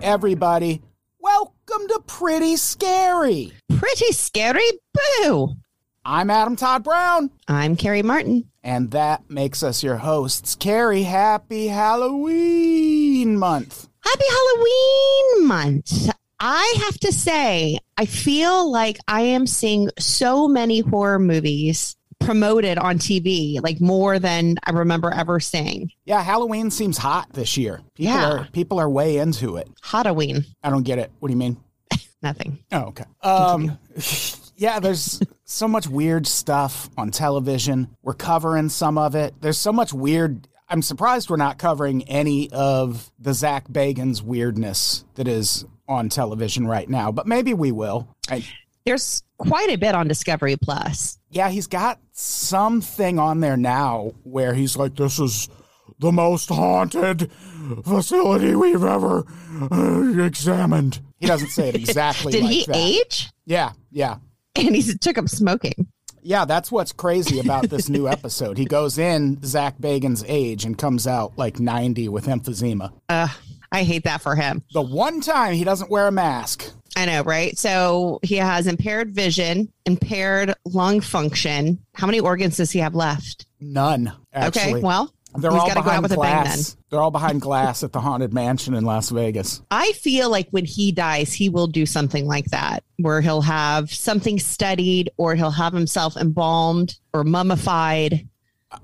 Everybody, welcome to Pretty Scary. Pretty Scary, boo. I'm Adam Todd Brown. I'm Carrie Martin. And that makes us your hosts. Carrie, happy Halloween month. Happy Halloween month. I have to say, I feel like I am seeing so many horror movies promoted on TV, like more than I remember ever seeing. Yeah, Halloween seems hot this year. People are way into it. Halloween. I don't get it. What do you mean? Nothing. Oh, okay. Yeah, there's so much weird stuff on television. We're covering some of it. There's so much weird. I'm surprised we're not covering any of the Zak Bagans weirdness that is on television right now, but maybe we will. There's quite a bit on Discovery Plus. Yeah, he's got something on there now where he's like, this is the most haunted facility we've ever examined. He doesn't say it exactly like that. Did he age? Yeah. And he took up smoking. Yeah, that's what's crazy about this new episode. He goes in Zak Bagans' age and comes out like 90 with emphysema. I hate that for him. The one time he doesn't wear a mask. I know, right? So he has impaired vision, impaired lung function. How many organs does he have left? None, actually. Okay, well, they're all behind go out with glass. A bang, then. They're all behind glass at the Haunted Mansion in Las Vegas. I feel like when he dies, he will do something like that, where he'll have something studied or he'll have himself embalmed or mummified.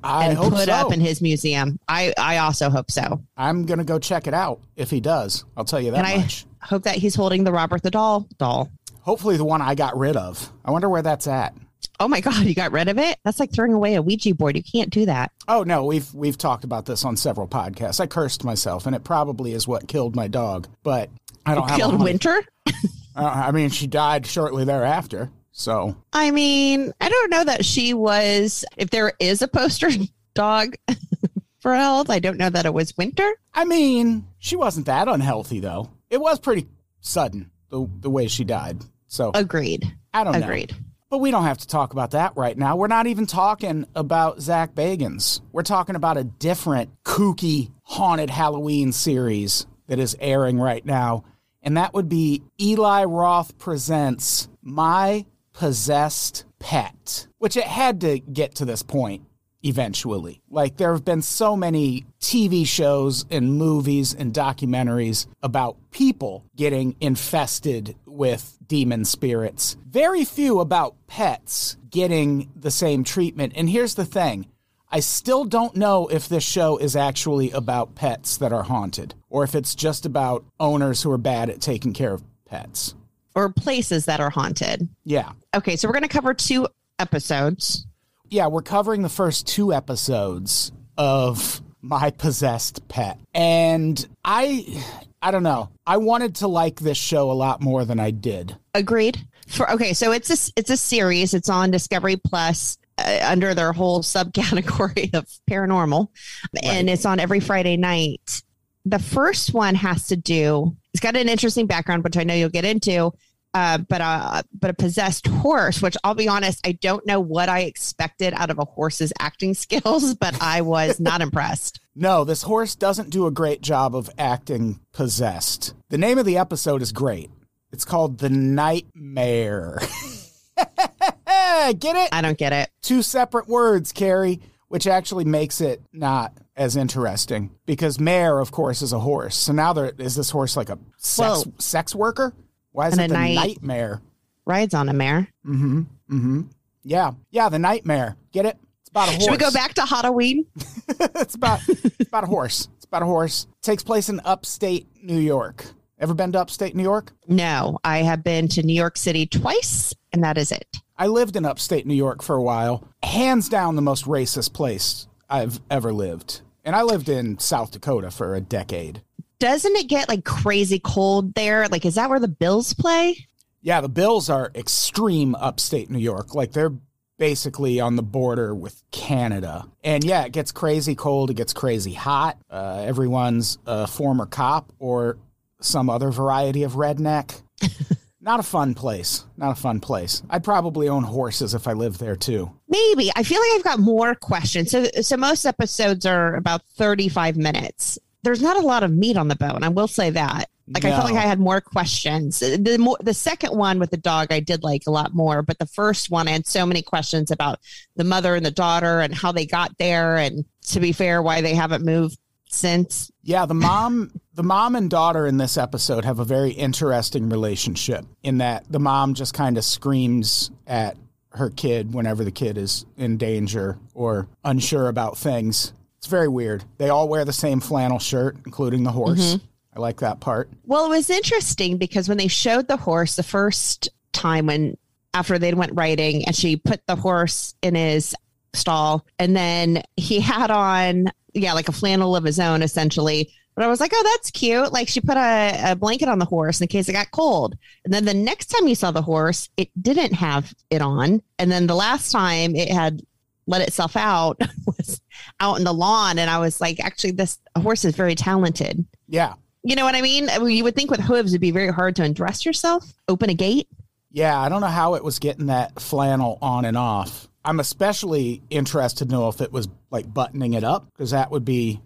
I hope put up in his museum. I also hope so. I'm going to go check it out if he does. I'll tell you that much. I hope that he's holding the Robert the Doll doll. Hopefully the one I got rid of. I wonder where that's at. Oh, my God. You got rid of it? That's like throwing away a Ouija board. You can't do that. Oh, no. We've talked about this on several podcasts. I cursed myself, and it probably is what killed my dog. But I don't have killed Winter? I mean, she died shortly thereafter. So, I mean, I don't know that she was, if there is a poster dog for health, I don't know that it was Winter. I mean, she wasn't that unhealthy, though. It was pretty sudden, the way she died. So, agreed. I don't know. Agreed. But we don't have to talk about that right now. We're not even talking about Zak Bagans. We're talking about a different kooky haunted Halloween series that is airing right now. And that would be Eli Roth Presents My Possessed Pet, which it had to get to this point eventually. Like, there have been so many TV shows and movies and documentaries about people getting infested with demon spirits. Very few about pets getting the same treatment. And here's the thing. I still don't know if this show is actually about pets that are haunted or if it's just about owners who are bad at taking care of pets. or places that are haunted. Yeah. Okay. So we're going to cover two episodes. Yeah. We're covering the first two episodes of My Possessed Pet. And I don't know. I wanted to like this show a lot more than I did. Agreed. Okay. So it's a series. It's on Discovery Plus under their whole subcategory of paranormal. Right. And it's on every Friday night. The first one has to do, it's got an interesting background, which I know you'll get into, but a possessed horse, which I'll be honest, I don't know what I expected out of a horse's acting skills, but I was not impressed. No, this horse doesn't do a great job of acting possessed. The name of the episode is great. It's called The Nightmare. Get it? I don't get it. Two separate words, Carrie, which actually makes it not as interesting because mare, of course, is a horse. So now there is this horse like a sex worker? Why is it the nightmare? Rides on a mare. Mm-hmm. Mm-hmm. Yeah. Yeah, the nightmare. Get it? It's about a horse. Should we go back to Halloween? It's about a horse. It's about a horse. It takes place in upstate New York. Ever been to upstate New York? No. I have been to New York City twice, and that is it. I lived in upstate New York for a while. Hands down the most racist place I've ever lived. And I lived in South Dakota for a decade. Doesn't it get like crazy cold there? Like, is that where the Bills play? Yeah, the Bills are extreme upstate New York. Like, they're basically on the border with Canada. And yeah, it gets crazy cold. It gets crazy hot. Everyone's a former cop or some other variety of redneck. Not a fun place. Not a fun place. I'd probably own horses if I lived there, too. Maybe. I feel like I've got more questions. So most episodes are about 35 minutes. There's not a lot of meat on the bone. I will say that. Like, no. I felt like I had more questions. The second one with the dog, I did like a lot more. But the first one, I had so many questions about the mother and the daughter and how they got there. And to be fair, why they haven't moved since. Yeah, the mom and daughter in this episode have a very interesting relationship in that the mom just kind of screams at her kid whenever the kid is in danger or unsure about things. It's very weird. They all wear the same flannel shirt, including the horse. Mm-hmm. I like that part. Well, it was interesting because when they showed the horse the first time after they went riding and she put the horse in his stall and then he had on... Yeah, like a flannel of his own, essentially. But I was like, oh, that's cute. Like she put a blanket on the horse in case it got cold. And then the next time you saw the horse, it didn't have it on. And then the last time it had let itself out was out in the lawn. And I was like, actually, this horse is very talented. Yeah. You know what I mean? You would think with hooves, it'd be very hard to undress yourself, open a gate. Yeah, I don't know how it was getting that flannel on and off. I'm especially interested to know if it was like buttoning it up because that would be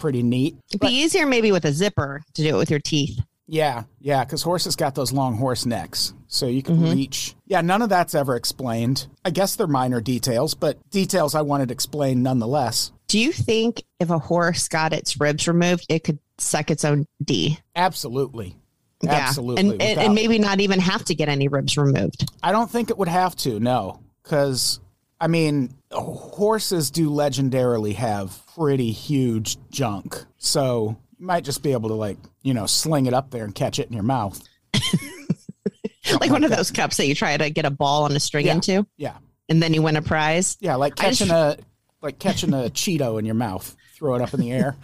pretty neat. It'd be easier maybe with a zipper to do it with your teeth. Yeah. Yeah. Because horses got those long horse necks so you can reach. Yeah. None of that's ever explained. I guess they're minor details, but details I wanted explained nonetheless. Do you think if a horse got its ribs removed, it could suck its own D? Absolutely. Yeah. Absolutely. And maybe not even have to get any ribs removed. I don't think it would have to. No. Because... I mean, horses do legendarily have pretty huge junk. So you might just be able to, like, you know, sling it up there and catch it in your mouth. Like one of those cups that you try to get a ball on a string into. Yeah. And then you win a prize. Yeah, like catching a Cheeto in your mouth. Throw it up in the air.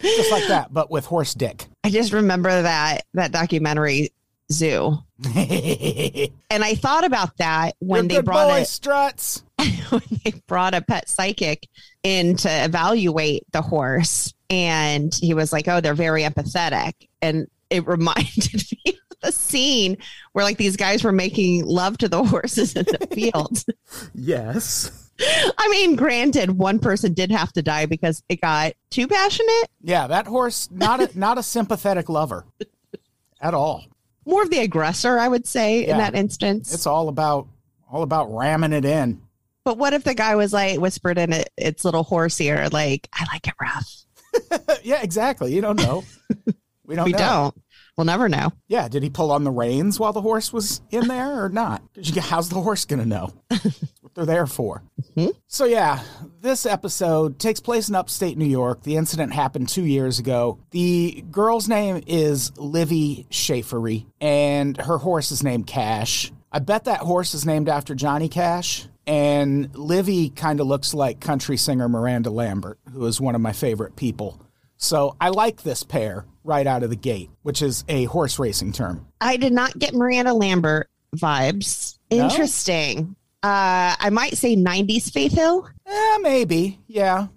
Just like that, but with horse dick. I just remember that documentary Zoo. And I thought about that when they brought a pet psychic in to evaluate the horse, and he was like, oh, they're very empathetic. And it reminded me of the scene where like these guys were making love to the horses in the field. Yes. I mean, granted, one person did have to die because it got too passionate. Yeah, that horse, not a sympathetic lover at all. More of the aggressor, I would say, in that instance. It's all about ramming it in. But what if the guy was like whispered in its little horse ear, like, I like it rough. Yeah, exactly. You don't know. We don't know. We'll never know. Yeah. Did he pull on the reins while the horse was in there or not? How's the horse going to know? What they're there for. Mm-hmm. So yeah, this episode takes place in upstate New York. The incident happened 2 years ago. The girl's name is Livy Schaffery, and her horse is named Cash. I bet that horse is named after Johnny Cash. And Livy kind of looks like country singer Miranda Lambert, who is one of my favorite people. So I like this pair right out of the gate, which is a horse racing term. I did not get Miranda Lambert vibes. No? Interesting. I might say 90s Faith Hill. Maybe. Yeah.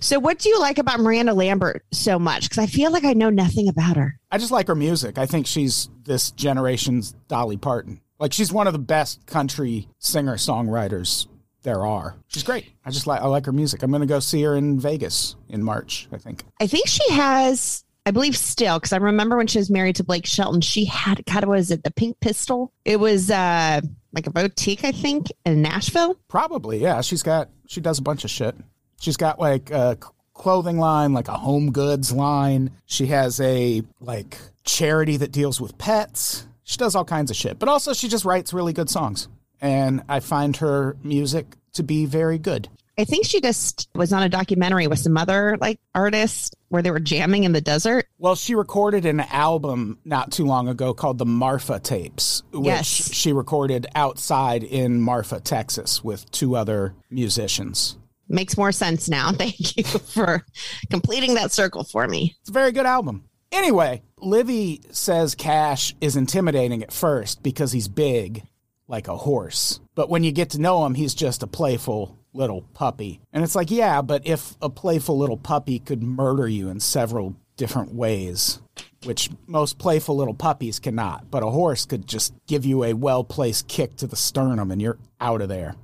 So what do you like about Miranda Lambert so much? Because I feel like I know nothing about her. I just like her music. I think she's this generation's Dolly Parton. Like, she's one of the best country singer-songwriters there are. She's great. I like her music. I'm going to go see her in Vegas in March, I think. I think she has, I believe still, because I remember when she was married to Blake Shelton, she had, God, what is it, the Pink Pistol? It was like a boutique, I think, in Nashville. Probably, yeah. She does a bunch of shit. She's got, like, a clothing line, like a home goods line. She has a, like, charity that deals with pets. She does all kinds of shit, but also she just writes really good songs, and I find her music to be very good. I think she just was on a documentary with some other like artists where they were jamming in the desert. Well, she recorded an album not too long ago called the Marfa Tapes, which she recorded outside in Marfa, Texas with two other musicians. Makes more sense now. Thank you for completing that circle for me. It's a very good album. Anyway, Livy says Cash is intimidating at first because he's big, like a horse. But when you get to know him, he's just a playful little puppy. And it's like, yeah, but if a playful little puppy could murder you in several different ways, which most playful little puppies cannot, but a horse could just give you a well-placed kick to the sternum and you're out of there.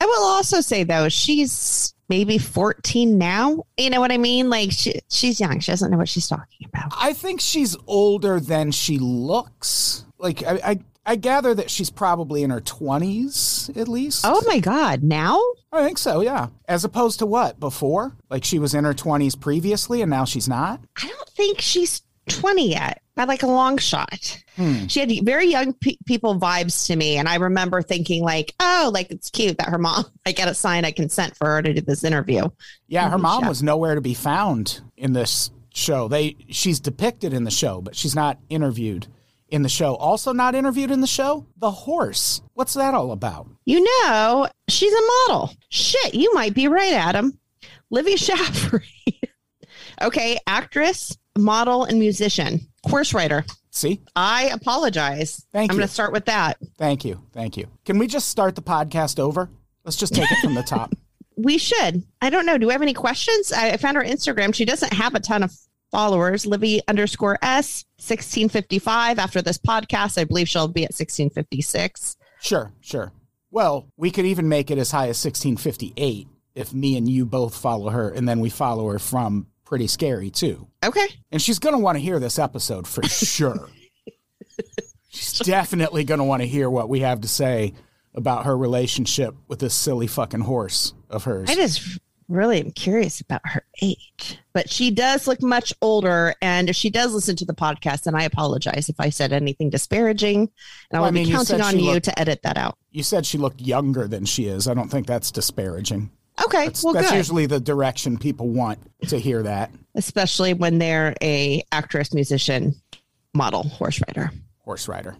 I will also say, though, she's maybe 14 now. You know what I mean? Like, she's young. She doesn't know what she's talking about. I think she's older than she looks. Like, I gather that she's probably in her 20s, at least. Oh, my God. Now? I think so, yeah. As opposed to what? Before? Like, she was in her 20s previously, and now she's not? I don't think she's 20 yet. I like a long shot. She had very young people vibes to me. And I remember thinking like, oh, like it's cute that her mom, I got to sign a consent for her to do this interview. Yeah. Her mom was nowhere to be found in this show. She's depicted in the show, but she's not interviewed in the show. Also not interviewed in the show, the horse. What's that all about? You know, she's a model. Shit. You might be right, Adam. Livy Schaffery. Okay. Actress, model, and musician. Horse writer. See? I apologize. I'm going to start with that. Thank you. Can we just start the podcast over? Let's just take it from the top. We should. I don't know. Do we have any questions? I found her Instagram. She doesn't have a ton of followers. Livy_S 1655. After this podcast, I believe she'll be at 1656. Sure. Well, we could even make it as high as 1658 if me and you both follow her, and then we follow her from Pretty Scary, too. Okay. And she's going to want to hear this episode for sure. She's definitely going to want to hear what we have to say about her relationship with this silly fucking horse of hers. I just really am curious about her age. But she does look much older, and if she does listen to the podcast, then I apologize if I said anything disparaging. And I mean, be counting on you to edit that out. You said she looked younger than she is. I don't think that's disparaging. Okay, that's good. Usually the direction people want to hear that. Especially when they're a actress, musician, model, horse rider. Horse rider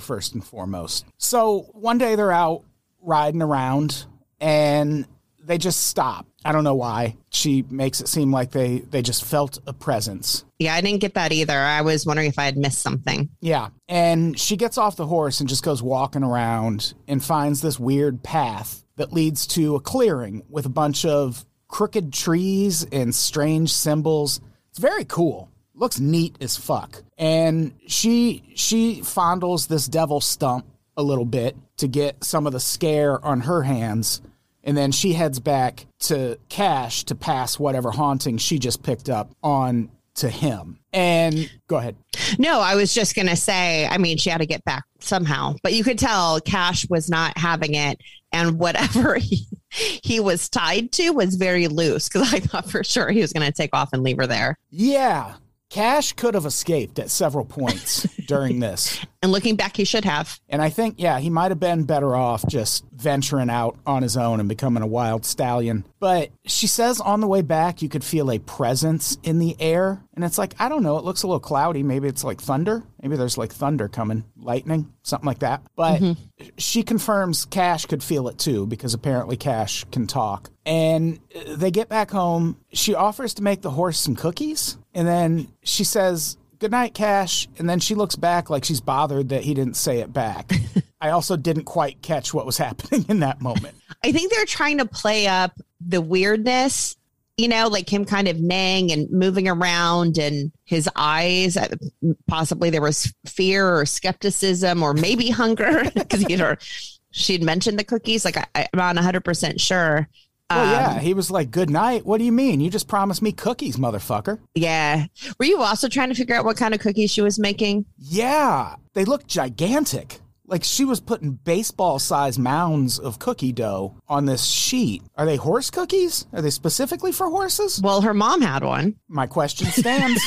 first and foremost. So one day they're out riding around and they just stop. I don't know why. She makes it seem like they just felt a presence. Yeah, I didn't get that either. I was wondering if I had missed something. Yeah, and she gets off the horse and just goes walking around and finds this weird path that leads to a clearing with a bunch of crooked trees and strange symbols. It's very cool. Looks neat as fuck. And she fondles this devil stump a little bit to get some of the scare on her hands. And then she heads back to Cash to pass whatever haunting she just picked up on to him. And go ahead. No, I was just going to say, I mean, she had to get back somehow, but you could tell Cash was not having it. And whatever he was tied to was very loose because I thought for sure he was going to take off and leave her there. Yeah. Cash could have escaped at several points during this. And looking back, he should have. And I think, yeah, he might have been better off just venturing out on his own and becoming a wild stallion. But she says on the way back, you could feel a presence in the air. And it's like, I don't know, it looks a little cloudy. Maybe it's like thunder. Maybe there's like thunder coming, lightning, something like that. But she confirms Cash could feel it too, because apparently Cash can talk. And they get back home. She offers to make the horse some cookies. And then she says, good night, Cash. And then she looks back like she's bothered that he didn't say it back. I also didn't quite catch what was happening in that moment. I think they're trying to play up the weirdness, you know, like him kind of neighing and moving around and his eyes. Possibly there was fear or skepticism or maybe hunger because she'd mentioned the cookies. Like I'm not 100% sure. Well, yeah, he was like, good night. What do you mean? You just promised me cookies, motherfucker. Yeah. Were you also trying to figure out what kind of cookies she was making? Yeah. They looked gigantic. Like she was putting baseball-sized mounds of cookie dough on this sheet. Are they horse cookies? Are they specifically for horses? Well, her mom had one. My question stands.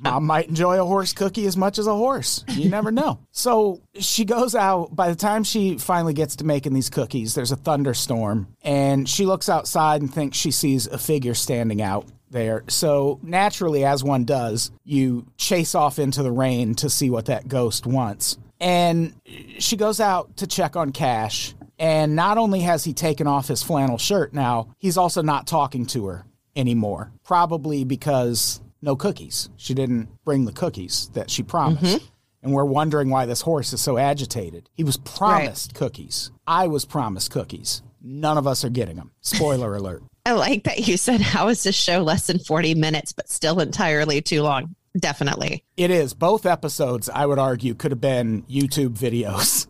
Mom might enjoy a horse cookie as much as a horse. You never know. So she goes out. By the time she finally gets to making these cookies, there's a thunderstorm. And she looks outside and thinks she sees a figure standing out there. So naturally, as one does, you chase off into the rain to see what that ghost wants. And she goes out to check on Cash. And not only has he taken off his flannel shirt now, he's also not talking to her anymore. Probably because... no cookies. She didn't bring the cookies that she promised. And we're wondering why this horse is so agitated. He was promised cookies. I was promised cookies. None of us are getting them. Spoiler alert. I like that you said, how is this show less than 40 minutes, but still entirely too long? Definitely. It is. Both episodes, I would argue, could have been YouTube videos.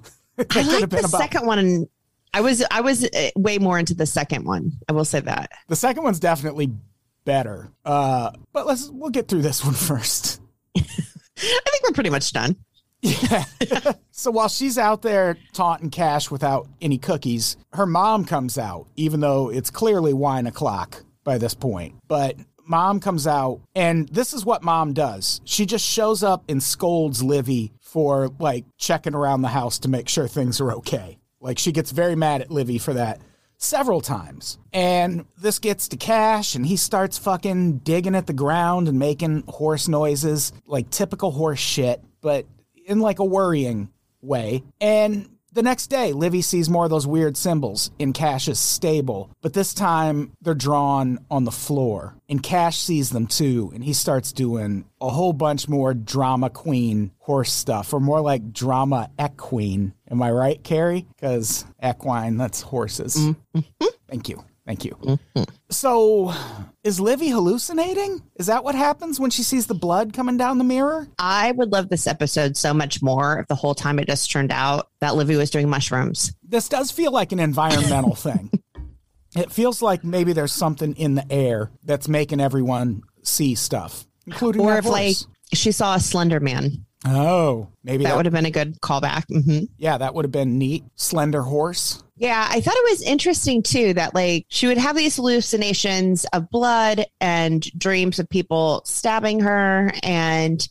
I like the second one. I was way more into the second one. I will say that. The second one's definitely better. But we'll get through this one first. I think we're pretty much done. Yeah. So while she's out there taunting Cash without any cookies, her mom comes out, even though it's clearly wine o'clock by this point. But mom comes out, and this is what mom does. She just shows up and scolds Livy for like checking around the house to make sure things are okay. Like she gets very mad at Livy for that. Several times. And this gets to Cash, and he starts fucking digging at the ground and making horse noises, like typical horse shit, but in like a worrying way. And the next day, Livy sees more of those weird symbols in Cash's stable, but this time they're drawn on the floor. And Cash sees them too, and he starts doing a whole bunch more drama queen horse stuff, or more like drama equine. Am I right, Carrie? Because equine, that's horses. Thank you. So is Livy hallucinating? Is that what happens when she sees the blood coming down the mirror? I would love this episode so much more if the whole time it just turned out that Livy was doing mushrooms. This does feel like an environmental thing. It feels like maybe there's something in the air that's making everyone see stuff, including or if voice. Like she saw a Slender Man. Oh, maybe that would have been a good callback. Yeah, that would have been neat. Slender horse. Yeah, I thought it was interesting, too, that like she would have these hallucinations of blood and dreams of people stabbing her and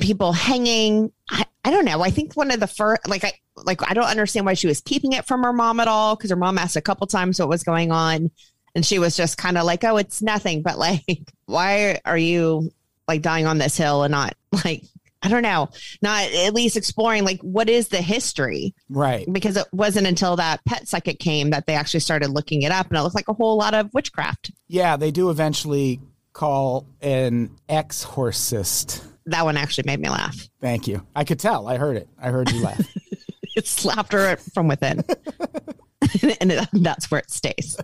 people hanging. I don't know. I think one of the first I don't understand why she was keeping it from her mom at all, because her mom asked a couple times what was going on. And she was just kind of like, oh, it's nothing. But like, why are you like dying on this hill and not like, I don't know, not at least exploring, like, what is the history? Right. Because it wasn't until that pet psychic came that they actually started looking it up. And it looked like a whole lot of witchcraft. Yeah, they do eventually call an exorcist. That one actually made me laugh. Thank you. I could tell. I heard it. I heard you laugh. It slapped her from within. And that's where it stays.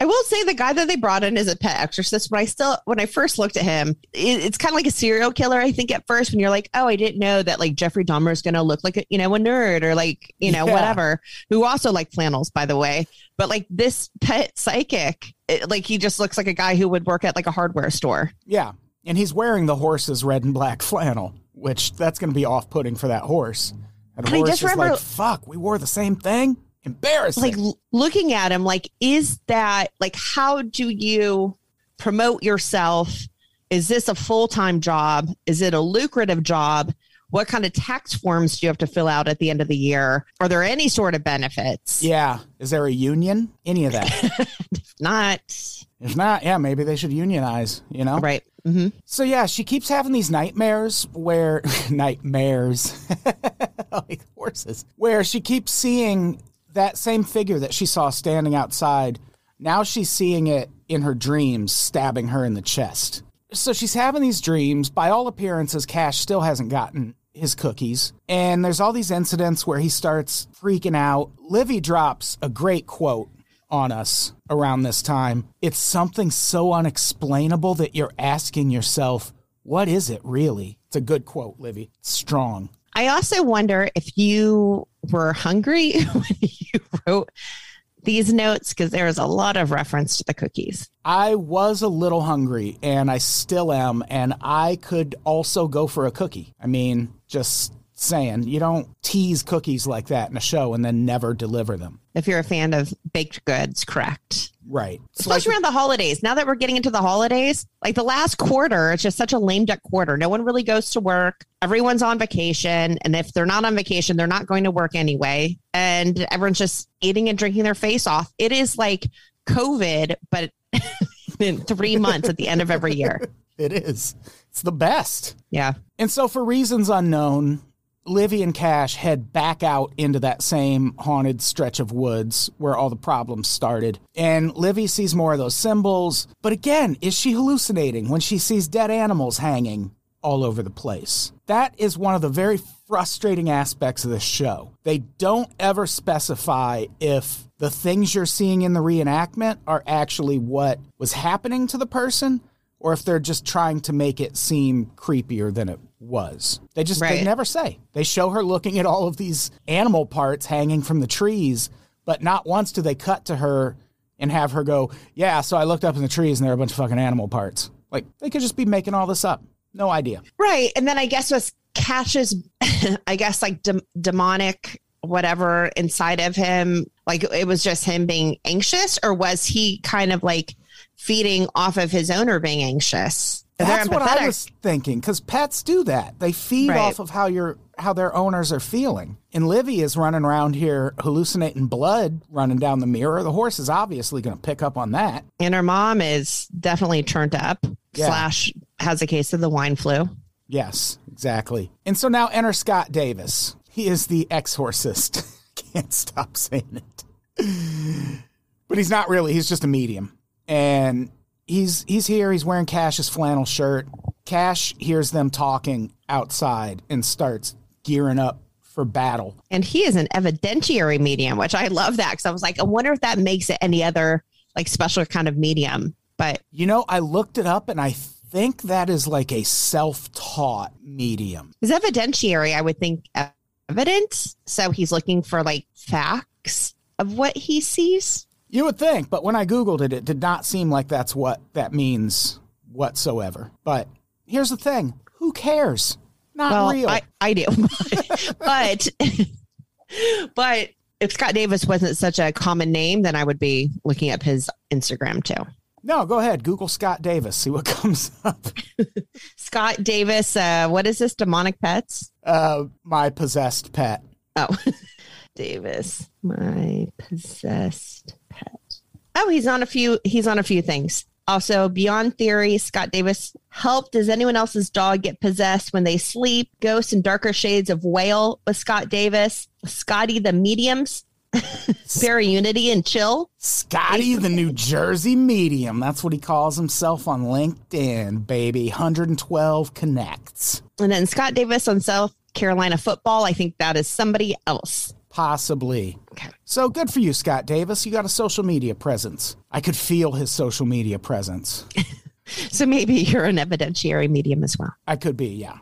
I will say the guy that they brought in is a pet exorcist, but when I first looked at him, it's kind of like a serial killer, I think, at first, when you're like, oh, I didn't know that like Jeffrey Dahmer is going to look like a nerd or like, whatever, who also like flannels, by the way. But like this pet psychic, he just looks like a guy who would work at like a hardware store. Yeah. And he's wearing the horse's red and black flannel, which that's going to be off-putting for that horse. That horse is like, fuck, we wore the same thing. Embarrassing. Like looking at him, like, is that like, how do you promote yourself Is this a full-time job? Is it a lucrative job? What kind of tax forms do you have to fill out at the end of the year? Are there any sort of benefits? Yeah. Is there a union? Any of that? If not, yeah, maybe they should unionize, you know? Right. Mm-hmm. So, yeah, she keeps having these nightmares where... nightmares. Like horses. Where she keeps seeing that same figure that she saw standing outside. Now she's seeing it in her dreams, stabbing her in the chest. So she's having these dreams. By all appearances, Cash still hasn't gotten his cookies. And there's all these incidents where he starts freaking out. Livy drops a great quote on us around this time. It's something so unexplainable that you're asking yourself, what is it really? It's a good quote, Livy. It's strong. I also wonder if you were hungry when you wrote these notes, because there is a lot of reference to the cookies. I was a little hungry, and I still am, and I could also go for a cookie. I mean, just saying, you don't tease cookies like that in a show and then never deliver them. If you're a fan of baked goods, correct. Right. Especially around the holidays. Now that we're getting into the holidays, like the last quarter, it's just such a lame duck quarter. No one really goes to work. Everyone's on vacation. And if they're not on vacation, they're not going to work anyway. And everyone's just eating and drinking their face off. It is like COVID, but in 3 months at the end of every year. It is. It's the best. Yeah. And so for reasons unknown, Livy and Cash head back out into that same haunted stretch of woods where all the problems started. And Livy sees more of those symbols. But again, is she hallucinating when she sees dead animals hanging all over the place? That is one of the very frustrating aspects of this show. They don't ever specify if the things you're seeing in the reenactment are actually what was happening to the person, or if they're just trying to make it seem creepier than it was. They just, Right. They never say. They show her looking at all of these animal parts hanging from the trees, but not once do they cut to her and have her go, yeah, so I looked up in the trees and there are a bunch of fucking animal parts. Like, they could just be making all this up. No idea. Right. And then I guess with Cash's, I guess, like demonic whatever inside of him, like it was just him being anxious, or was he kind of like feeding off of his owner being anxious? That's what I was thinking, because pets do that. They feed off of how their owners are feeling. And Livy is running around here hallucinating blood running down the mirror. The horse is obviously going to pick up on that. And her mom is definitely turned up, / has a case of the wine flu. Yes, exactly. And so now enter Scott Davis. He is the exorcist. Can't stop saying it. But he's not really. He's just a medium. And he's here. He's wearing Cash's flannel shirt. Cash hears them talking outside and starts gearing up for battle. And he is an evidentiary medium, which I love that, because I was like, I wonder if that makes it any other like special kind of medium. But, you know, I looked it up and I think that is like a self-taught medium. Is evidentiary, I would think, evidence. So he's looking for like facts of what he sees. You would think, but when I Googled it, it did not seem like that's what that means whatsoever. But here's the thing. Who cares? Not real. I do. but if Scott Davis wasn't such a common name, then I would be looking up his Instagram too. No, go ahead. Google Scott Davis. See what comes up. Scott Davis. What is this? Demonic pets? My possessed pet. Oh, Davis. My possessed pet. Oh, he's on a few things. Also, Beyond Theory, Scott Davis. Help, does anyone else's dog get possessed when they sleep? Ghosts and Darker Shades of Whale with Scott Davis. Scotty the Mediums. Barry Unity and Chill. Scotty the New Jersey Medium. That's what he calls himself on LinkedIn, baby. 112 connects. And then Scott Davis on South Carolina football. I think that is somebody else. Possibly. Okay. So good for you, Scott Davis. You got a social media presence. I could feel his social media presence. So maybe you're an evidentiary medium as well. I could be, yeah.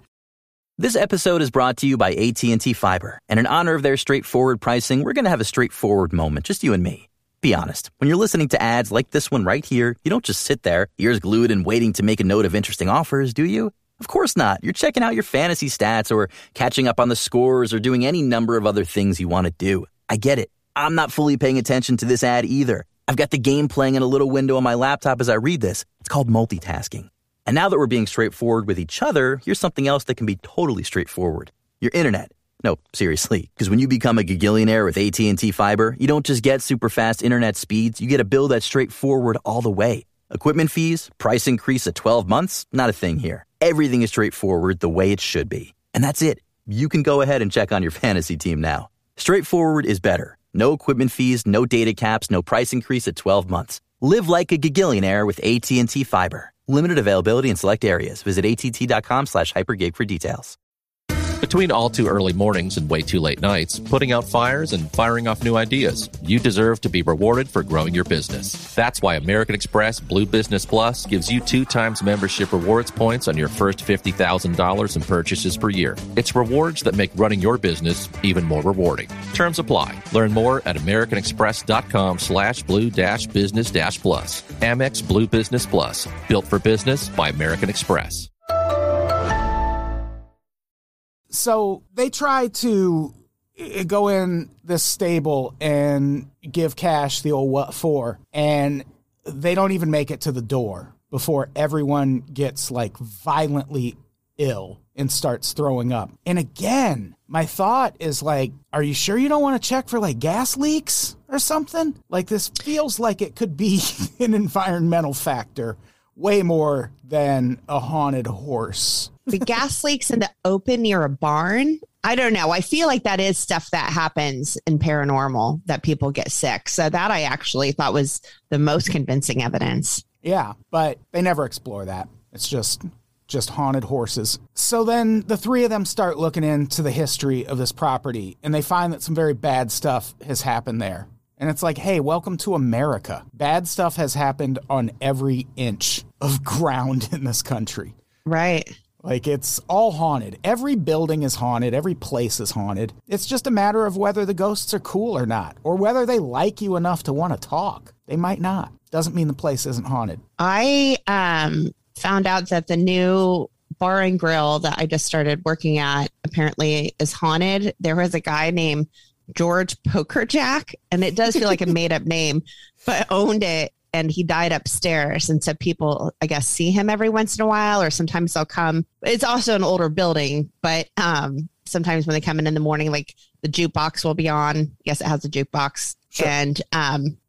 This episode is brought to you by AT&T Fiber. And in honor of their straightforward pricing, we're going to have a straightforward moment, just you and me. Be honest, when you're listening to ads like this one right here, you don't just sit there, ears glued and waiting to make a note of interesting offers, do you? Of course not. You're checking out your fantasy stats or catching up on the scores or doing any number of other things you want to do. I get it. I'm not fully paying attention to this ad either. I've got the game playing in a little window on my laptop as I read this. It's called multitasking. And now that we're being straightforward with each other, here's something else that can be totally straightforward. Your internet. No, seriously, because when you become a gigillionaire with AT&T Fiber, you don't just get super fast internet speeds, you get a bill that's straightforward all the way. Equipment fees, price increase at 12 months, not a thing here. Everything is straightforward the way it should be. And that's it. You can go ahead and check on your fantasy team now. Straightforward is better. No equipment fees, no data caps, no price increase at 12 months. Live like a gigillionaire with AT&T Fiber. Limited availability in select areas. Visit att.com/hypergig for details. Between all too early mornings and way too late nights, putting out fires and firing off new ideas, you deserve to be rewarded for growing your business. That's why American Express Blue Business Plus gives you 2 times membership rewards points on your first $50,000 in purchases per year. It's rewards that make running your business even more rewarding. Terms apply. Learn more at americanexpress.com/blue-business-plus. Amex Blue Business Plus. Built for business by American Express. So they try to go in this stable and give Cash the old what for, and they don't even make it to the door before everyone gets, like, violently ill and starts throwing up. And again, my thought is, like, are you sure you don't want to check for, like, gas leaks or something? Like, this feels like it could be an environmental factor way more than a haunted horse. The gas leaks in the open near a barn? I don't know. I feel like that is stuff that happens in paranormal, that people get sick. So that I actually thought was the most convincing evidence. Yeah, but they never explore that. It's just haunted horses. So then the three of them start looking into the history of this property, and they find that some very bad stuff has happened there. And it's like, hey, welcome to America. Bad stuff has happened on every inch of ground in this country. Right. Like, it's all haunted. Every building is haunted. Every place is haunted. It's just a matter of whether the ghosts are cool or not, or whether they like you enough to want to talk. They might not. Doesn't mean the place isn't haunted. I found out that the new bar and grill that I just started working at apparently is haunted. There was a guy named George Pokerjack, and it does feel like a made-up name, but owned it. And he died upstairs. And so people, I guess, see him every once in a while, or sometimes they'll come. It's also an older building, but sometimes when they come in the morning, like, the jukebox will be on. Yes, it has a jukebox. Sure. And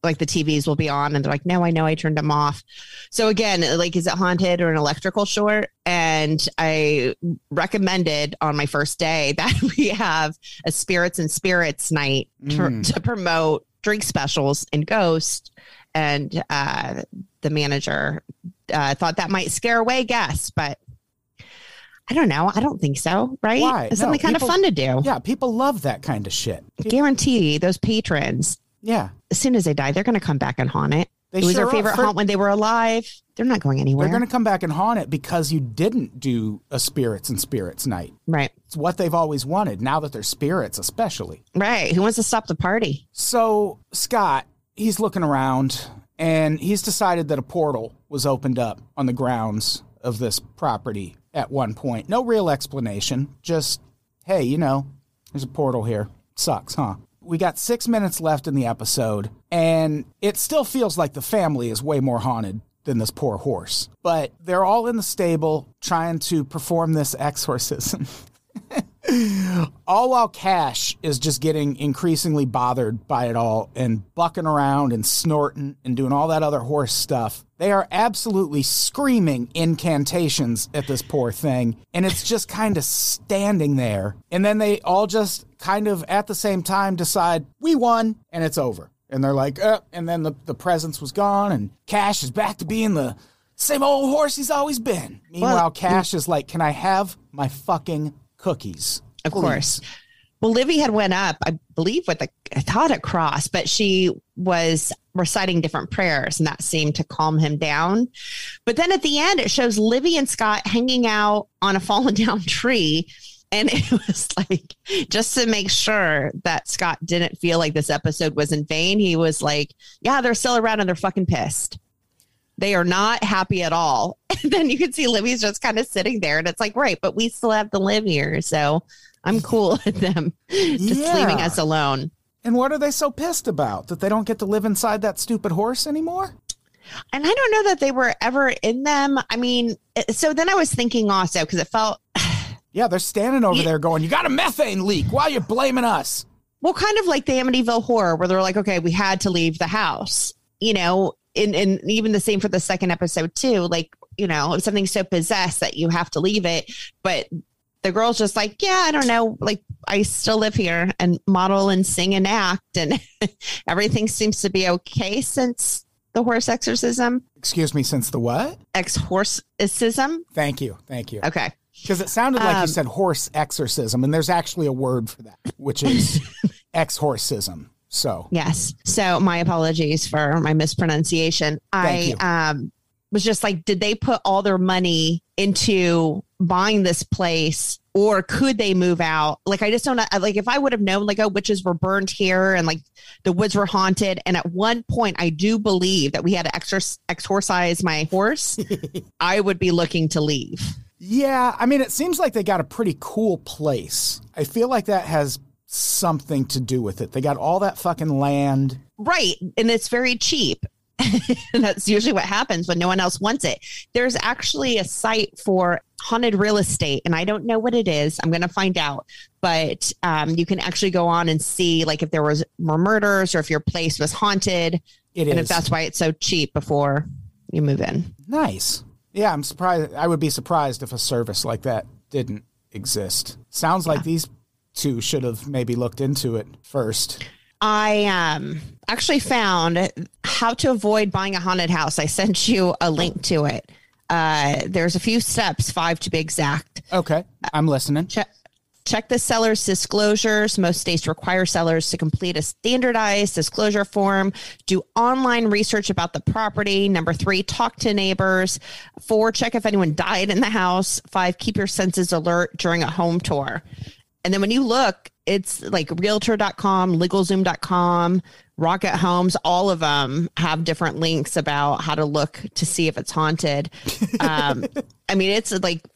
like, the TVs will be on. And they're like, no, I know I turned them off. So again, like, is it haunted or an electrical short? And I recommended on my first day that we have a Spirits and Spirits night to promote drink specials and ghosts. And the manager thought that might scare away guests, but I don't know. I don't think so, right? Why? It's something kind of fun to do. Yeah, people love that kind of shit. I guarantee those patrons, yeah, as soon as they die, they're going to come back and haunt it. It was their favorite haunt when they were alive. They're not going anywhere. They're going to come back and haunt it because you didn't do a Spirits and Spirits night. Right. It's what they've always wanted, now that they're spirits especially. Right. Who wants to stop the party? So Scott, he's looking around, and he's decided that a portal was opened up on the grounds of this property at one point. No real explanation. Just, hey, you know, there's a portal here. Sucks, huh? We got 6 minutes left in the episode, and it still feels like the family is way more haunted than this poor horse. But they're all in the stable trying to perform this exorcism. All while Cash is just getting increasingly bothered by it all and bucking around and snorting and doing all that other horse stuff. They are absolutely screaming incantations at this poor thing, and it's just kind of standing there. And then they all just kind of at the same time decide, we won, and it's over. And they're like, and then the presence was gone, and Cash is back to being the same old horse he's always been. Meanwhile, Cash is like, can I have my fucking cookies? Of course. Well, Livy had went up, I believe, with a cross, but she was reciting different prayers, and that seemed to calm him down. But then at the end, it shows Livy and Scott hanging out on a fallen down tree. And it was like, just to make sure that Scott didn't feel like this episode was in vain, he was like, yeah, they're still around and they're fucking pissed. They are not happy at all. And then you can see Livy's just kind of sitting there, and it's like, right, but we still have to live here, so I'm cool with them just leaving us alone. And what are they so pissed about? That they don't get to live inside that stupid horse anymore? And I don't know that they were ever in them. I mean, So then I was thinking also, because it felt... Yeah, they're standing over there going, you got a methane leak. Why are you blaming us? Well, kind of like the Amityville Horror, where they're like, okay, we had to leave the house. You know, and even the same for the second episode, too. Like, you know, if something's so possessed that you have to leave it. But the girl's just like, yeah, I don't know. Like, I still live here and model and sing and act. And everything seems to be okay since... the horse exorcism. Excuse me, since the what? Ex-horseism. Thank you. Thank you. Okay. Because it sounded like you said horse exorcism, and there's actually a word for that, which is ex-horseism. So. Yes. So my apologies for my mispronunciation. I was just like, did they put all their money into buying this place, or could they move out? Like, I just don't know. Like, if I would have known, like, oh, witches were burned here and like the woods were haunted. And at one point, I do believe that we had to exorcise my horse. I would be looking to leave. Yeah. I mean, it seems like they got a pretty cool place. I feel like that has something to do with it. They got all that fucking land. Right. And it's very cheap. That's usually what happens when no one else wants it. There's actually a site for haunted real estate, and I don't know what it is. I'm going to find out, but you can actually go on and see like if there was more murders or if your place was haunted. If that's why it's so cheap before you move in. Nice. Yeah, I'm surprised. I would be surprised if a service like that didn't exist. Sounds like these two should have maybe looked into it first. I actually found how to avoid buying a haunted house. I sent you a link to it. There's a few steps, 5 to be exact. Okay, I'm listening. Check the seller's disclosures. Most states require sellers to complete a standardized disclosure form. Do online research about the property. Number 3, talk to neighbors. 4, check if anyone died in the house. 5, keep your senses alert during a home tour. And then when you look, it's like realtor.com, legalzoom.com, Rocket Homes. All of them have different links about how to look to see if it's haunted. I mean, it's like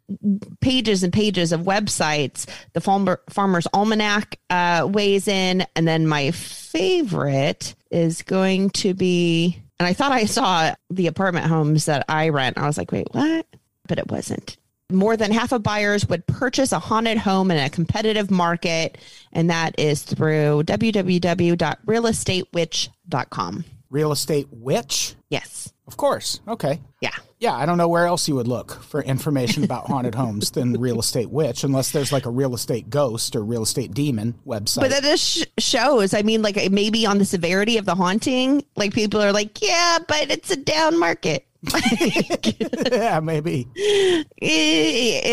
pages and pages of websites. The Farmer's Almanac weighs in. And then my favorite is going to be, and I thought I saw the apartment homes that I rent. I was like, wait, what? But it wasn't. More than half of buyers would purchase a haunted home in a competitive market, and that is through www.realestatewitch.com. Real Estate Witch? Yes. Of course. Okay. Yeah. Yeah, I don't know where else you would look for information about haunted homes than Real Estate Witch, unless there's like a real estate ghost or real estate demon website. But that just shows, I mean, like maybe on the severity of the haunting, like people are like, yeah, but it's a down market. Yeah, maybe.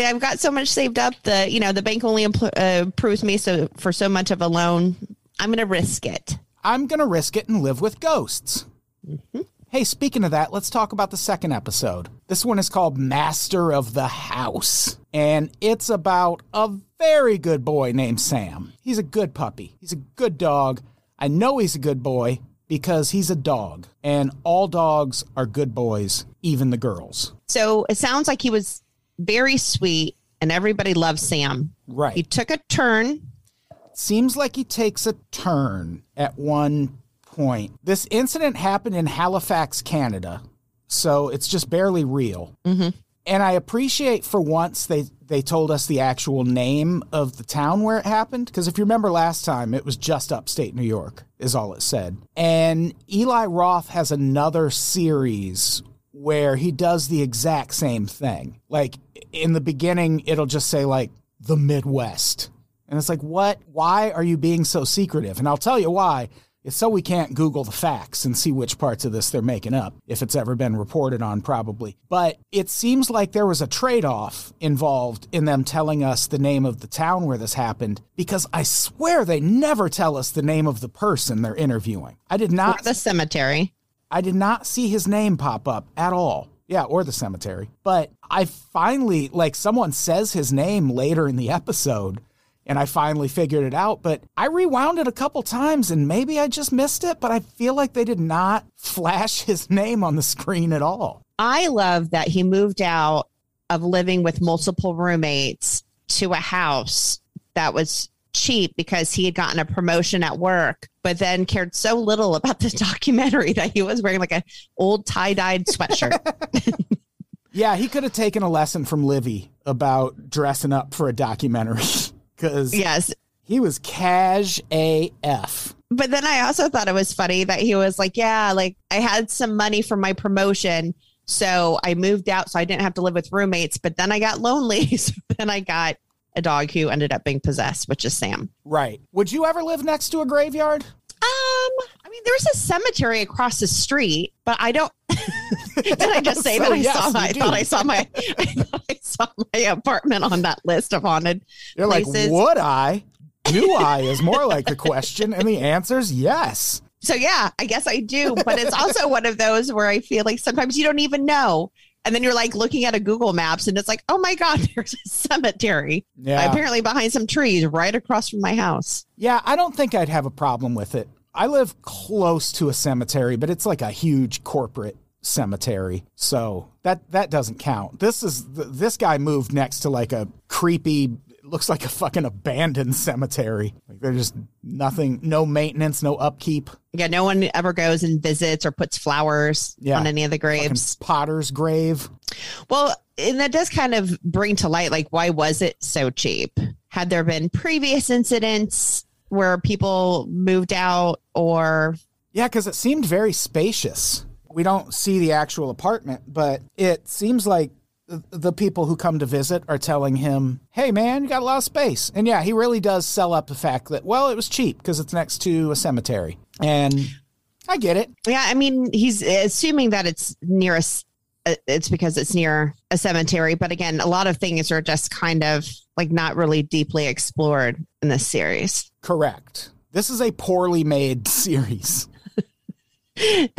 I've got so much saved up that, you know, the bank only approves me for so much of a loan. I'm going to risk it. I'm going to risk it and live with ghosts. Mm-hmm. Hey, speaking of that, let's talk about the second episode. This one is called Master of the House, and it's about a very good boy named Sam. He's a good puppy. He's a good dog. I know he's a good boy because he's a dog, and all dogs are good boys, even the girls. So it sounds like he was very sweet, and everybody loves Sam. Right. He took a turn. Seems like he takes a turn at one point. This incident happened in Halifax, Canada, so it's just barely real. Mm-hmm. And I appreciate for once they told us the actual name of the town where it happened. Because if you remember last time, it was just upstate New York is all it said. And Eli Roth has another series where he does the exact same thing. Like in the beginning, it'll just say like the Midwest. And it's like, what? Why are you being so secretive? And I'll tell you why. It's so we can't Google the facts and see which parts of this they're making up, if it's ever been reported on, probably. But it seems like there was a trade-off involved in them telling us the name of the town where this happened, because I swear they never tell us the name of the person they're interviewing. I did not... Or the cemetery. I did not see his name pop up at all. Yeah, or the cemetery. But I finally, like, someone says his name later in the episode, and I finally figured it out, but I rewound it a couple times and maybe I just missed it, but I feel like they did not flash his name on the screen at all. I love that he moved out of living with multiple roommates to a house that was cheap because he had gotten a promotion at work, but then cared so little about the documentary that he was wearing like an old tie-dyed sweatshirt. Yeah, he could have taken a lesson from Livy about dressing up for a documentary, because yes, he was cash AF. But then I also thought it was funny that he was like, yeah, like I had some money from my promotion, so I moved out so I didn't have to live with roommates. But then I got lonely. So then I got a dog who ended up being possessed, which is Sam. Right. Would you ever live next to a graveyard? I mean, there's a cemetery across the street, but I don't. Did I just say so that I yes, saw my? I thought I saw my. I thought I saw my apartment on that list of haunted You're places. Like, would I? Do I? Is more like the question, and the answer is yes. So yeah, I guess I do. But it's also one of those where I feel like sometimes you don't even know. And then you're like looking at a Google Maps and it's like, oh my God, there's a cemetery. Yeah. Apparently behind some trees right across from my house. Yeah, I don't think I'd have a problem with it. I live close to a cemetery, but it's like a huge corporate cemetery. So that doesn't count. This guy moved next to like a creepy, looks like a fucking abandoned cemetery. Like there's just nothing, no maintenance, no upkeep. Yeah, no one ever goes and visits or puts flowers on any of the graves. Fucking Potter's grave. Well, and that does kind of bring to light, like, why was it so cheap? Had there been previous incidents where people moved out or... Yeah, because it seemed very spacious. We don't see the actual apartment, but it seems like the people who come to visit are telling him, hey, man, you got a lot of space. And yeah, he really does sell up the fact that, well, it was cheap because it's next to a cemetery. And I get it. Yeah, I mean, he's assuming that it's because it's near a cemetery. But again, a lot of things are just kind of like not really deeply explored in this series. Correct. This is a poorly made series.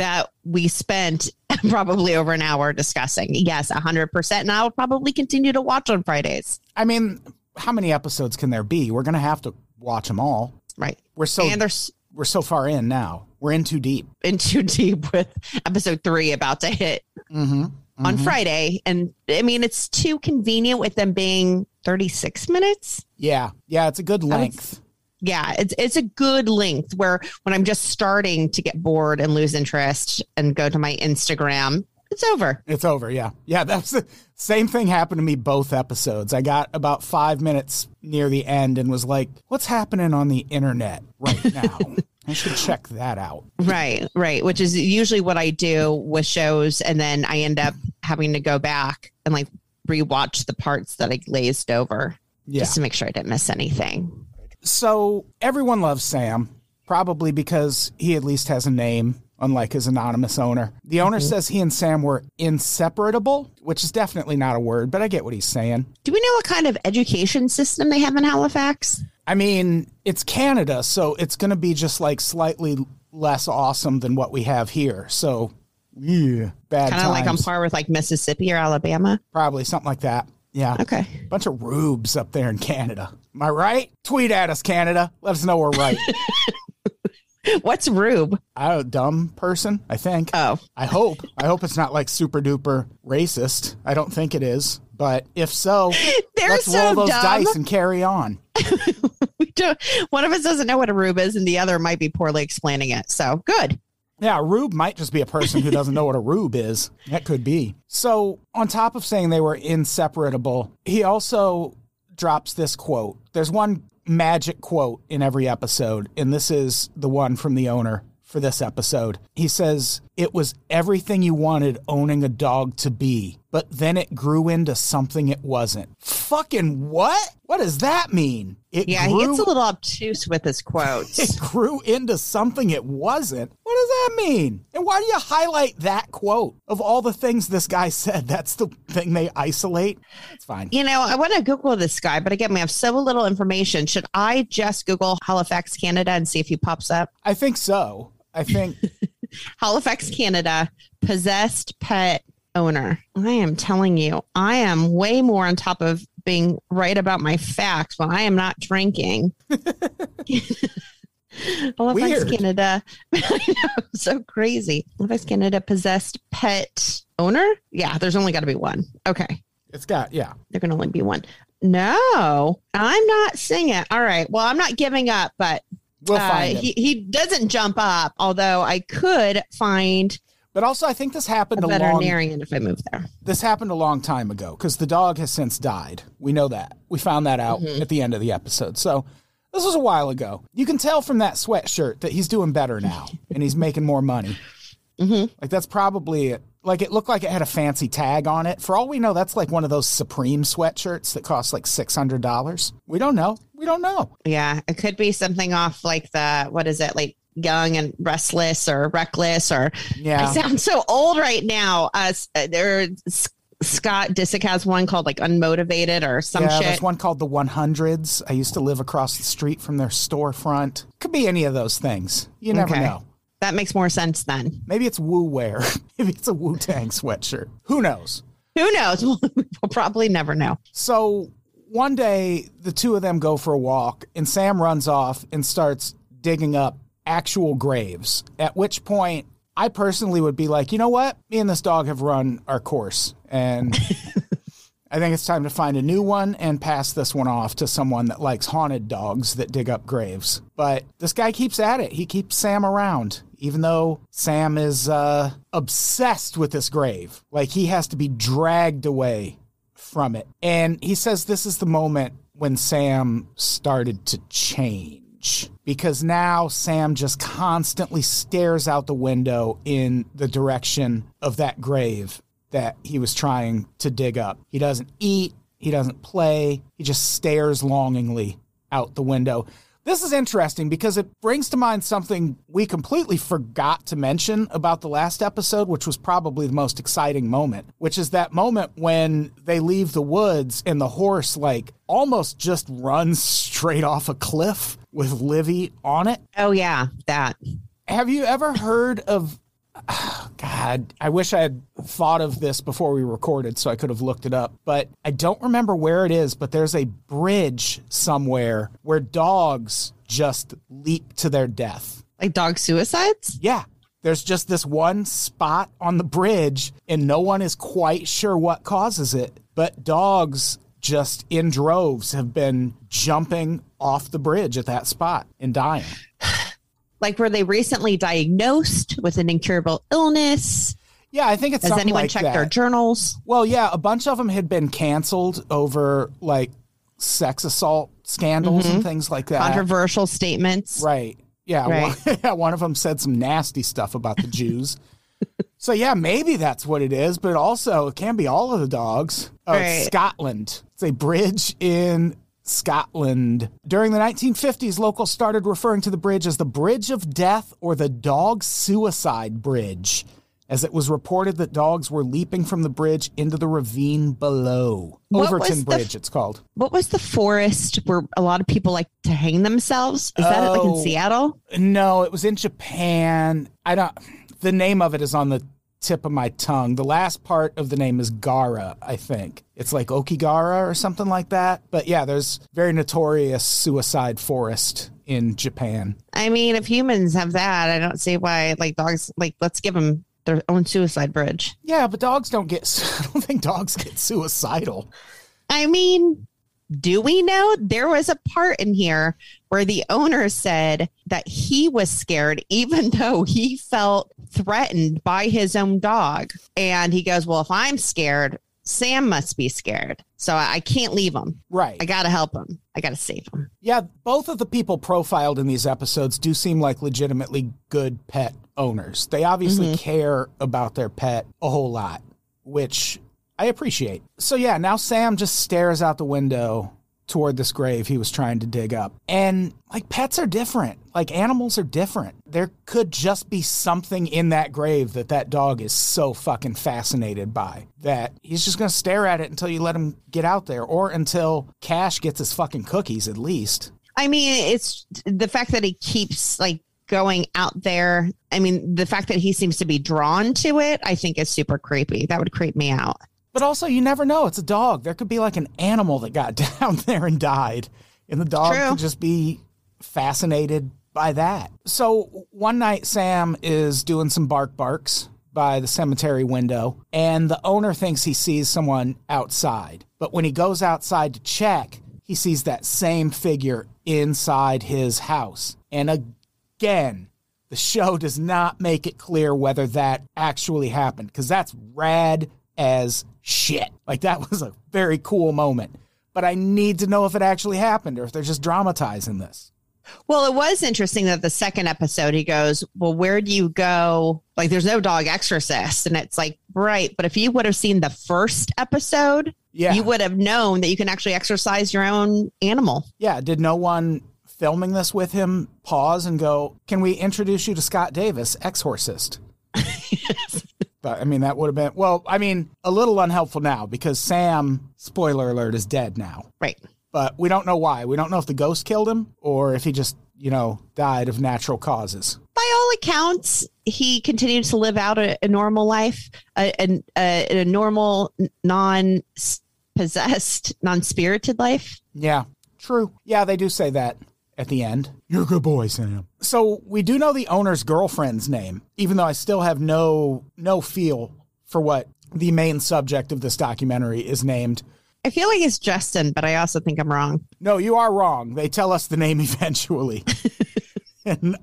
That we spent probably over an hour discussing. Yes, 100%. And I'll probably continue to watch on Fridays. I mean, how many episodes can there be? We're going to have to watch them all. Right. We're so far in now. We're in too deep. In too deep with episode 3 about to hit on Friday. And I mean, it's too convenient with them being 36 minutes. Yeah. Yeah. It's a good length. Yeah, it's a good length where when I'm just starting to get bored and lose interest and go to my Instagram, it's over. It's over, yeah. Yeah, that's the same thing happened to me both episodes. I got about 5 minutes near the end and was like, what's happening on the internet right now? I should check that out. Right, which is usually what I do with shows. And then I end up having to go back and like rewatch the parts that I glazed over just to make sure I didn't miss anything. So everyone loves Sam, probably because he at least has a name, unlike his anonymous owner. The owner says he and Sam were inseparable, which is definitely not a word, but I get what he's saying. Do we know what kind of education system they have in Halifax? I mean, it's Canada, so it's going to be just like slightly less awesome than what we have here. So, bad kind of like on par with like Mississippi or Alabama? Probably, something like that. Yeah. Okay. Bunch of rubes up there in Canada. Am I right? Tweet at us, Canada. Let us know we're right. What's rube? A dumb person, I think. Oh. I hope it's not like super duper racist. I don't think it is. But if so, let's roll those dice and carry on. One of us doesn't know what a rube is and the other might be poorly explaining it. So good. Yeah, a rube might just be a person who doesn't know what a rube is. That could be. So on top of saying they were inseparable, he also drops this quote. There's one magic quote in every episode, and this is the one from the owner for this episode. He says, it was everything you wanted owning a dog to be, but then it grew into something it wasn't. Fucking what? What does that mean? He gets a little obtuse with his quotes. It grew into something it wasn't? What does that mean? And why do you highlight that quote? Of all the things this guy said, that's the thing they isolate? It's fine. You know, I want to Google this guy, but again, we have so little information. Should I just Google Halifax, Canada and see if he pops up? I think so. I think... Halifax, Canada, possessed pet owner. I am telling you, I am way more on top of being right about my facts when I am not drinking. Halifax, Weird. Canada. I know, so crazy. Halifax, Canada, possessed pet owner? Yeah, there's only got to be one. Okay. It's got, yeah. There can only be one. No, I'm not seeing it. All right. Well, I'm not giving up, but... We'll find him. He doesn't jump up, although I could find But also, I think this happened a veterinarian if I move there. This happened a long time ago because the dog has since died. We know that. We found that out at the end of the episode. So this was a while ago. You can tell from that sweatshirt that he's doing better now and he's making more money. Mm-hmm. Like that's probably it. Like it looked like it had a fancy tag on it. For all we know, that's like one of those Supreme sweatshirts that cost like $600. We don't know. We don't know. Yeah. It could be something off like the, what is it? Like Young and Restless or Reckless or yeah. I sound so old right now. Scott Disick has one called like Unmotivated or some shit. There's one called the 100s. I used to live across the street from their storefront. Could be any of those things. You never know. That makes more sense then. Maybe it's Wu wear. Maybe it's a Wu-Tang sweatshirt. Who knows? Who knows? We'll probably never know. So one day, the two of them go for a walk, and Sam runs off and starts digging up actual graves, at which point I personally would be like, you know what? Me and this dog have run our course, and I think it's time to find a new one and pass this one off to someone that likes haunted dogs that dig up graves. But this guy keeps at it. He keeps Sam around. Even though Sam is obsessed with this grave, like he has to be dragged away from it. And he says this is the moment when Sam started to change, because now Sam just constantly stares out the window in the direction of that grave that he was trying to dig up. He doesn't eat. He doesn't play. He just stares longingly out the window. This is interesting because it brings to mind something we completely forgot to mention about the last episode, which was probably the most exciting moment, which is that moment when they leave the woods and the horse like almost just runs straight off a cliff with Livy on it. Oh, yeah, that. Have you ever heard of... Oh, God, I wish I had thought of this before we recorded so I could have looked it up, but I don't remember where it is, but there's a bridge somewhere where dogs just leap to their death. Like dog suicides? Yeah. There's just this one spot on the bridge and no one is quite sure what causes it, but dogs just in droves have been jumping off the bridge at that spot and dying. Like, were they recently diagnosed with an incurable illness? Yeah, I think it's something like that. Has anyone checked their journals? Well, yeah, a bunch of them had been canceled over, like, sex assault scandals and things like that. Controversial statements. Right. Yeah, right. One of them said some nasty stuff about the Jews. So, yeah, maybe that's what it is, but it also it can be all of the dogs. Oh, right. It's Scotland. It's a bridge in... Scotland. During the 1950s, locals started referring to the bridge as the Bridge of Death or the Dog Suicide Bridge, as it was reported that dogs were leaping from the bridge into the ravine below. Overton Bridge, it's called. What was the forest where a lot of people like to hang themselves? Is that like in Seattle? No, it was in Japan. The name of it is on the tip of my tongue. The last part of the name is Gara, I think. It's like Okigara or something like that. But yeah, there's very notorious suicide forest in Japan. I mean, if humans have that, I don't see why like dogs, like let's give them their own suicide bridge. Yeah, but dogs I don't think dogs get suicidal. I mean, do we know? There was a part in here where the owner said that he was scared, even though he felt threatened by his own dog. And he goes, well, if I'm scared, Sam must be scared. So I can't leave him. Right. I got to help him. I got to save him. Yeah. Both of the people profiled in these episodes do seem like legitimately good pet owners. They obviously care about their pet a whole lot, which... I appreciate. So yeah, now Sam just stares out the window toward this grave he was trying to dig up. And like pets are different. Like animals are different. There could just be something in that grave that dog is so fucking fascinated by that he's just going to stare at it until you let him get out there or until Cash gets his fucking cookies at least. I mean, it's the fact that he keeps like going out there. I mean, the fact that he seems to be drawn to it, I think is super creepy. That would creep me out. But also, you never know. It's a dog. There could be like an animal that got down there and died. And the dog could just be fascinated by that. So one night, Sam is doing some barks by the cemetery window. And the owner thinks he sees someone outside. But when he goes outside to check, he sees that same figure inside his house. And again, the show does not make it clear whether that actually happened, because that's rad as shit. Like, that was a very cool moment. But I need to know if it actually happened or if they're just dramatizing this. Well, it was interesting that the second episode, he goes, well, where do you go? Like, there's no dog exorcist. And it's like, right. But if you would have seen the first episode, yeah, you would have known that you can actually exorcise your own animal. Yeah. Did no one filming this with him pause and go, can we introduce you to Scott Davis, exorcist? Yes. But I mean, that would have been, well, I mean, a little unhelpful now because Sam, spoiler alert, is dead now. Right. But we don't know why. We don't know if the ghost killed him or if he just, you know, died of natural causes. By all accounts, he continued to live out a normal life, a normal, non-possessed, non-spirited life. Yeah, true. Yeah, they do say that at the end. You're a good boy, Sam. So we do know the owner's girlfriend's name, even though I still have no feel for what the main subject of this documentary is named. I feel like it's Justin, but I also think I'm wrong. No, you are wrong. They tell us the name eventually. And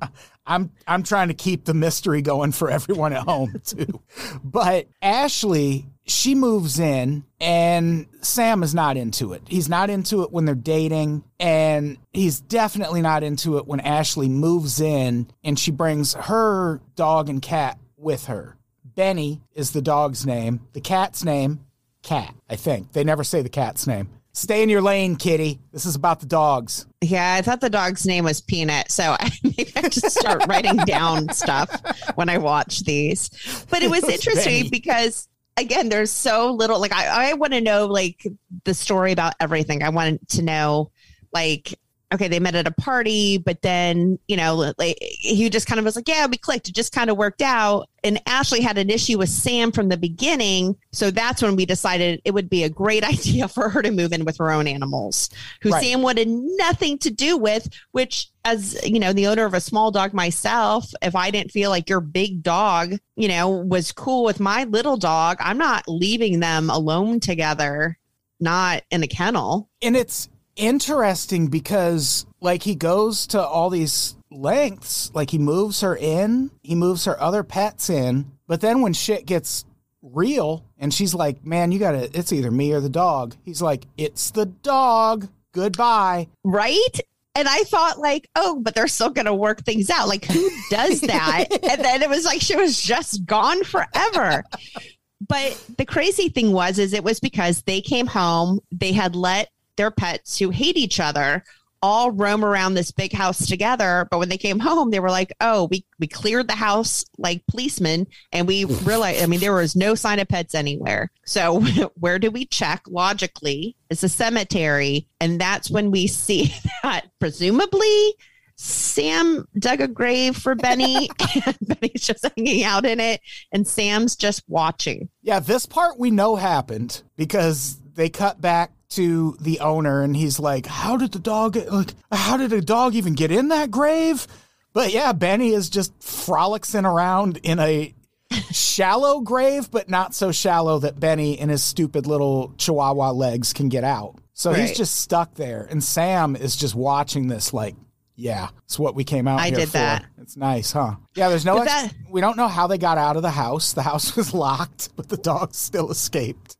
I'm trying to keep the mystery going for everyone at home, too. But Ashley, she moves in, and Sam is not into it. He's not into it when they're dating, and he's definitely not into it when Ashley moves in, and she brings her dog and cat with her. Benny is the dog's name. The cat's name, Cat, I think. They never say the cat's name. Stay in your lane, kitty. This is about the dogs. Yeah, I thought the dog's name was Peanut, so I maybe I just start writing down stuff when I watch these. But it was interesting Benny. Because, again, there's so little. Like, I want to know, like, the story about everything. I wanted to know, like, okay, they met at a party, but then, you know, like, he just kind of was like, yeah, we clicked. It just kind of worked out. And Ashley had an issue with Sam from the beginning. So that's when we decided it would be a great idea for her to move in with her own animals, who right. Sam wanted nothing to do with, which, as you know, the owner of a small dog myself, if I didn't feel like your big dog, you know, was cool with my little dog, I'm not leaving them alone together, not in a kennel. And it's interesting because, like, he goes to all these lengths, like, he moves her in, he moves her other pets in, but then when shit gets real and she's like, man, you gotta, it's either me or the dog, he's like, it's the dog, goodbye. Right? And I thought, like, oh, but they're still gonna work things out. Like, who does that? And then it was like she was just gone forever. But the crazy thing was, is it was because they came home, they had let their pets, who hate each other, all roam around this big house together. But when they came home, they were like, oh, we cleared the house like policemen. And we realized, I mean, there was no sign of pets anywhere. So where do we check? Logically, it's a cemetery. And that's when we see that presumably Sam dug a grave for Benny, and Benny's just hanging out in it, and Sam's just watching. Yeah, this part we know happened because they cut back to the owner, and he's like, how did a dog even get in that grave? But yeah, Benny is just frolicking around in a shallow grave, but not so shallow that Benny and his stupid little chihuahua legs can get out. So right. He's just stuck there, and Sam is just watching this like, yeah, it's what we came out I here did for. That. It's nice, huh? Yeah, there's no... we don't know how they got out of the house. The house was locked, but the dog still escaped.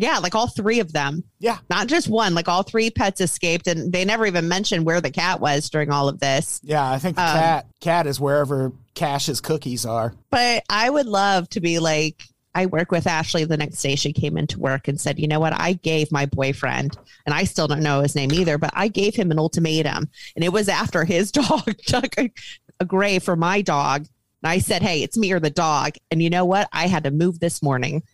Yeah, like all three of them. Yeah. Not just one, like all three pets escaped, and they never even mentioned where the cat was during all of this. Yeah, I think the cat is wherever Cash's cookies are. But I would love to be like, I work with Ashley the next day. She came into work and said, you know what? I gave my boyfriend, and I still don't know his name either, but I gave him an ultimatum, and it was after his dog took a grave for my dog. And I said, hey, it's me or the dog. And you know what? I had to move this morning.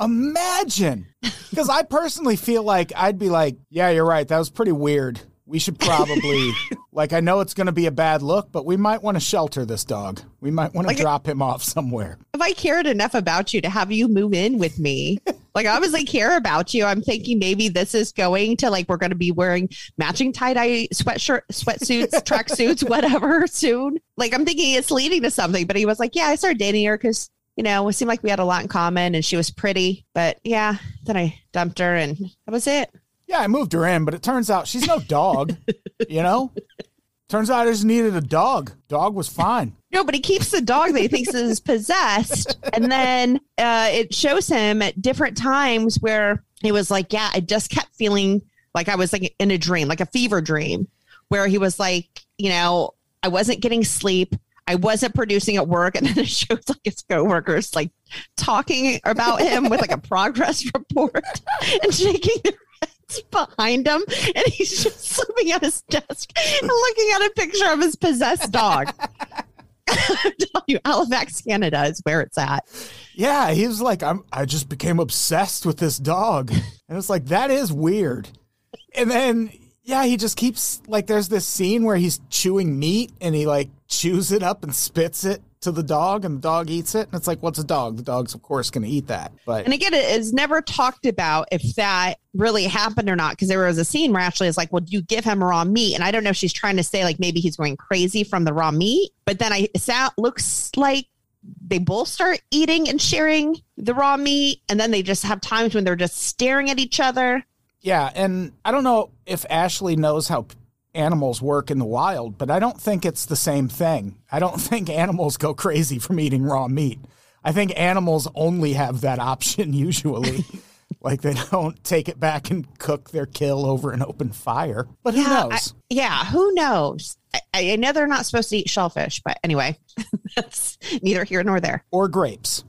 Imagine, because I personally feel like I'd be like, yeah, you're right. That was pretty weird. We should probably like, I know it's going to be a bad look, but we might want to shelter this dog. We might want to drop him off somewhere. If I cared enough about you to have you move in with me, like I obviously care about you. I'm thinking maybe this is going to, like, we're going to be wearing matching tie-dye sweatsuits, tracksuits, whatever soon. Like, I'm thinking it's leading to something, but he was like, yeah, I started dating her because, you know, it seemed like we had a lot in common, and she was pretty, but yeah, then I dumped her, and that was it. Yeah, I moved her in, but it turns out she's no dog, you know? Turns out I just needed a dog. Dog was fine. No, but he keeps the dog that he thinks is possessed. And then it shows him at different times where he was like, yeah, I just kept feeling like I was like in a dream, like a fever dream, where he was like, you know, I wasn't getting sleep. I wasn't producing at work. And then it shows like his coworkers like talking about him with like a progress report and shaking their heads behind him. And he's just slipping at his desk and looking at a picture of his possessed dog. I'm telling you, Halifax, Canada is where it's at. Yeah, he was like, I just became obsessed with this dog. And it's like, that is weird. And then, yeah, he just keeps, like, there's this scene where he's chewing meat and he, like, chews it up and spits it to the dog and the dog eats it. And it's like, what's a dog? The dog's, of course, going to eat that. But and again, it is never talked about if that really happened or not, because there was a scene where Ashley is like, well, you give him raw meat. And I don't know if she's trying to say, like, maybe he's going crazy from the raw meat. But then it looks like they both start eating and sharing the raw meat. And then they just have times when they're just staring at each other. Yeah, and I don't know if Ashley knows how animals work in the wild, but I don't think it's the same thing. I don't think animals go crazy from eating raw meat. I think animals only have that option usually. Like they don't take it back and cook their kill over an open fire. But who knows? Who knows? I know they're not supposed to eat shellfish, but anyway, that's neither here nor there. Or grapes.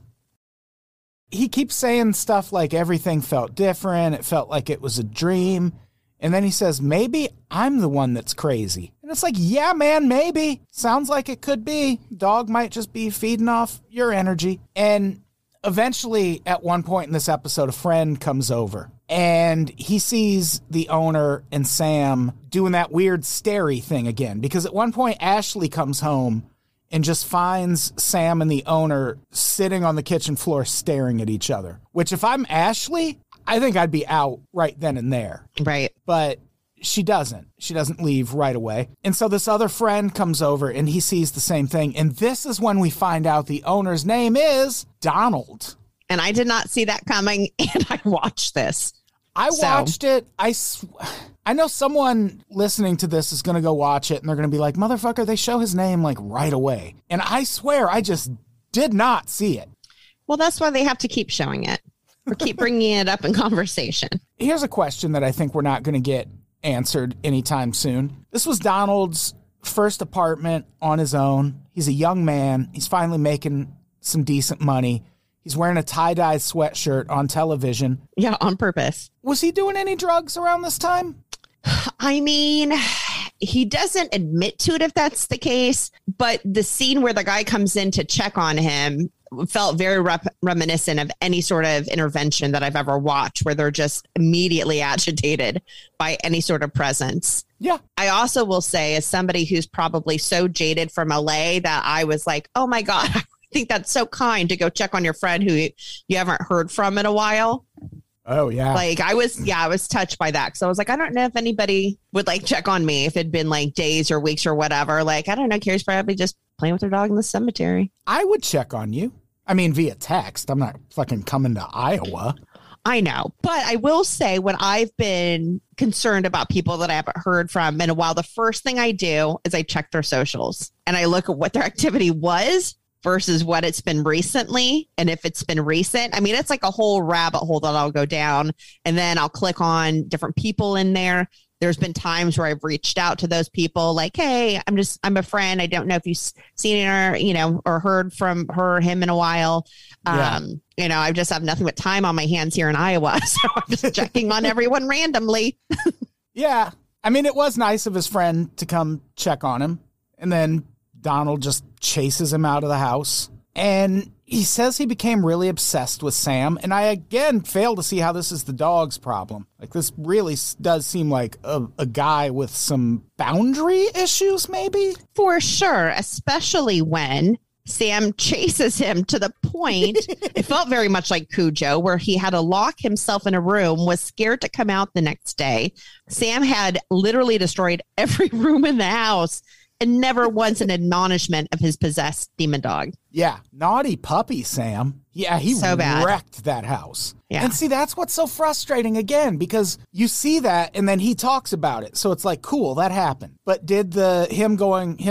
He keeps saying stuff like everything felt different. It felt like it was a dream. And then he says, maybe I'm the one that's crazy. And it's like, yeah, man, maybe. Sounds like it could be. Dog might just be feeding off your energy. And eventually, at one point in this episode, a friend comes over. And he sees the owner and Sam doing that weird starey thing again. Because at one point, Ashley comes home and just finds Sam and the owner sitting on the kitchen floor staring at each other. Which if I'm Ashley, I think I'd be out right then and there. Right. But she doesn't. She doesn't leave right away. And so this other friend comes over and he sees the same thing. And this is when we find out the owner's name is Donald. And I did not see that coming. And I watched this. I watched it. I know someone listening to this is going to go watch it and they're going to be like, motherfucker, they show his name like right away. And I swear, I just did not see it. Well, that's why they have to keep showing it or keep bringing it up in conversation. Here's a question that I think we're not going to get answered anytime soon. This was Donald's first apartment on his own. He's a young man. He's finally making some decent money. He's wearing a tie-dye sweatshirt on television. Yeah, on purpose. Was he doing any drugs around this time? I mean, he doesn't admit to it if that's the case, but the scene where the guy comes in to check on him felt very reminiscent of any sort of intervention that I've ever watched where they're just immediately agitated by any sort of presence. Yeah. I also will say, as somebody who's probably so jaded from LA, that I was like, oh my God, I think that's so kind to go check on your friend who you haven't heard from in a while. Oh, yeah. Like I was touched by that. So I was like, I don't know if anybody would like check on me if it'd been like days or weeks or whatever. Like, I don't know. Carrie's probably just playing with her dog in the cemetery. I would check on you. I mean, via text. I'm not fucking coming to Iowa. I know. But I will say when I've been concerned about people that I haven't heard from in a while, the first thing I do is I check their socials and I look at what their activity was versus what it's been recently. And if it's been recent, I mean, it's like a whole rabbit hole that I'll go down and then I'll click on different people in there. There's been times where I've reached out to those people like, hey, I'm a friend. I don't know if you've seen her, you know, or heard from her or him in a while. Yeah. You know, I just have nothing but time on my hands here in Iowa. So I'm just checking on everyone randomly. Yeah. I mean, it was nice of his friend to come check on him. And then Donald just chases him out of the house. And he says he became really obsessed with Sam. And I, again, fail to see how this is the dog's problem. Like, this really does seem like a guy with some boundary issues, maybe? For sure, especially when Sam chases him to the point, it felt very much like Cujo, where he had to lock himself in a room, was scared to come out the next day. Sam had literally destroyed every room in the house. and never once an admonishment of his possessed demon dog. Yeah. Naughty puppy, Sam. Yeah, he so wrecked that house. Yeah. And see, that's what's so frustrating again, because you see that and then he talks about it. So it's like, cool, that happened. But did him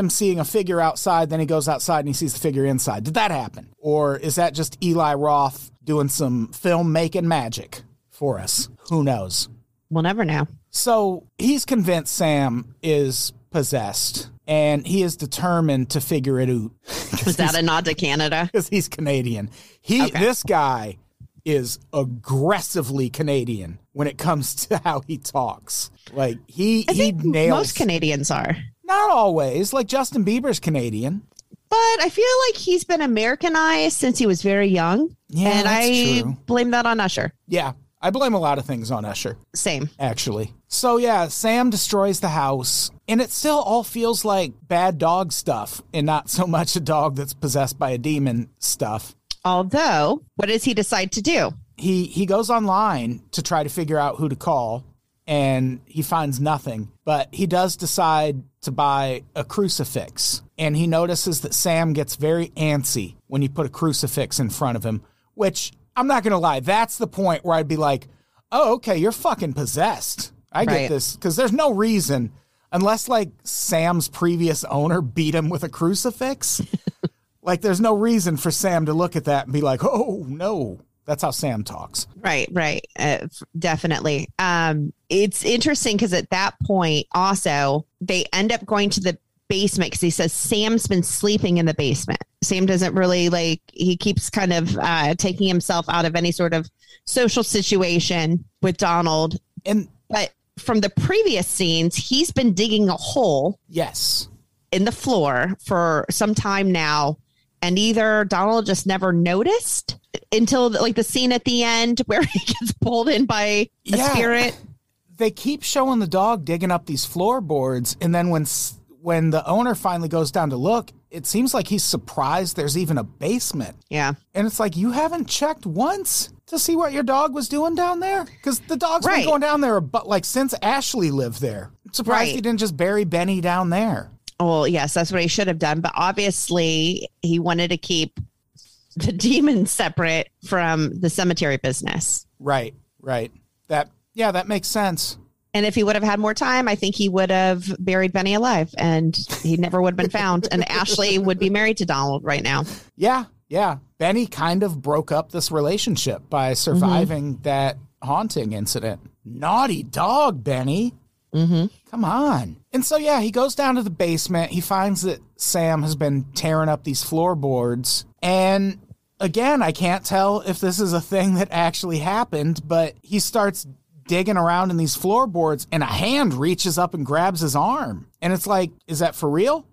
seeing a figure outside, then he goes outside and he sees the figure inside. Did that happen? Or is that just Eli Roth doing some filmmaking magic for us? Who knows? We'll never know. So he's convinced Sam is possessed. And he is determined to figure it out. Was that a nod to Canada? Because he's Canadian. This guy is aggressively Canadian when it comes to how he talks. Like, he nails. Most Canadians are. Not always. Like, Justin Bieber's Canadian. But I feel like he's been Americanized since he was very young. Yeah, and I blame that on Usher. Yeah. I blame a lot of things on Usher. Same. Actually. So, yeah, Sam destroys the house, and it still all feels like bad dog stuff and not so much a dog that's possessed by a demon stuff. Although, what does he decide to do? He goes online to try to figure out who to call, and he finds nothing. But he does decide to buy a crucifix, and he notices that Sam gets very antsy when you put a crucifix in front of him, which... I'm not going to lie. That's the point where I'd be like, oh, okay, you're fucking possessed. I get this. Because there's no reason, unless like Sam's previous owner beat him with a crucifix, like there's no reason for Sam to look at that and be like, oh, no. That's how Sam talks. Right. Definitely. It's interesting because at that point also, they end up going to the basement because he says Sam's been sleeping in the basement. Sam doesn't really like, he keeps kind of taking himself out of any sort of social situation with Donald. But from the previous scenes, he's been digging a hole. Yes. In the floor for some time now. And either Donald just never noticed until like the scene at the end where he gets pulled in by a spirit. They keep showing the dog digging up these floorboards. And then when the owner finally goes down to look, it seems like he's surprised there's even a basement. Yeah. And it's like, you haven't checked once to see what your dog was doing down there? Because the dog's been going down there like since Ashley lived there. I'm surprised he didn't just bury Benny down there. Well, yes, that's what he should have done. But obviously, he wanted to keep the demon separate from the cemetery business. Right. That makes sense. And if he would have had more time, I think he would have buried Benny alive and he never would have been found. And Ashley would be married to Donald right now. Yeah. Benny kind of broke up this relationship by surviving that haunting incident. Naughty dog, Benny. Mm-hmm. Come on. And so, yeah, he goes down to the basement. He finds that Sam has been tearing up these floorboards. And again, I can't tell if this is a thing that actually happened, but he starts digging around in these floorboards and a hand reaches up and grabs his arm. And it's like, is that for real?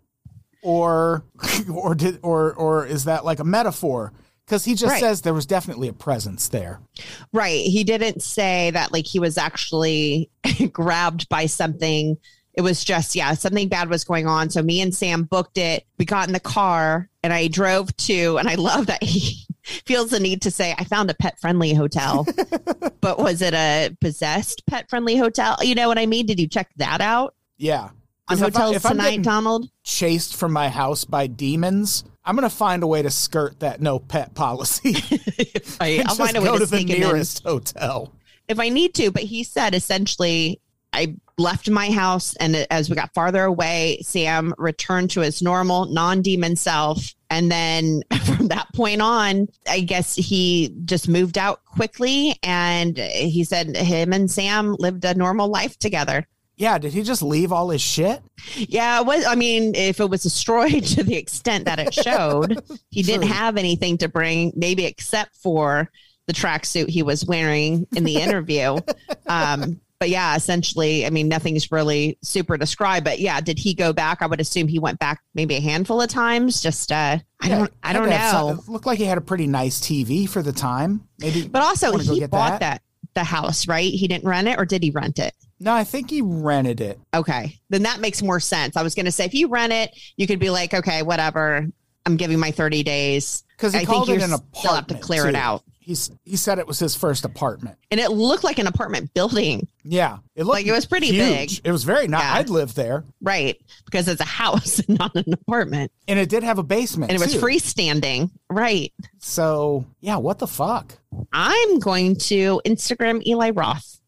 Or is that like a metaphor? Because he just says there was definitely a presence there. Right. He didn't say that like he was actually grabbed by something. It was just, something bad was going on. So me and Sam booked it. We got in the car and I drove to, and I love that he feels the need to say, I found a pet-friendly hotel. But was it a possessed pet-friendly hotel? You know what I mean? Did you check that out? Yeah. On Hotels Tonight, Donald? Chased from my house by demons, I'm going to find a way to skirt that no pet policy. I'll find a way to sneak in. Go to the nearest hotel. If I need to, but he said essentially, I left my house, and as we got farther away, Sam returned to his normal non-demon self. And then from that point on, I guess he just moved out quickly. And he said him and Sam lived a normal life together. Yeah. Did he just leave all his shit? Yeah. If it was destroyed to the extent that it showed, he didn't have anything to bring, maybe except for the tracksuit he was wearing in the interview. But yeah, essentially, nothing's really super described. But yeah, did he go back? I would assume he went back maybe a handful of times. Just I don't know. It looked like he had a pretty nice TV for the time. Maybe, but also he bought the house, right? He didn't rent it, or did he rent it? No, I think he rented it. Okay, then that makes more sense. I was going to say if you rent it, you could be like, okay, whatever. I'm giving my 30 days because I think you still have to clear it out. he said it was his first apartment. And it looked like an apartment building. Yeah. It looked like it was pretty huge. Big. It was very nice. Yeah. I'd live there. Right. Because it's a house and not an apartment. And it did have a basement. And it was freestanding. Right. So, yeah, what the fuck? I'm going to Instagram Eli Roth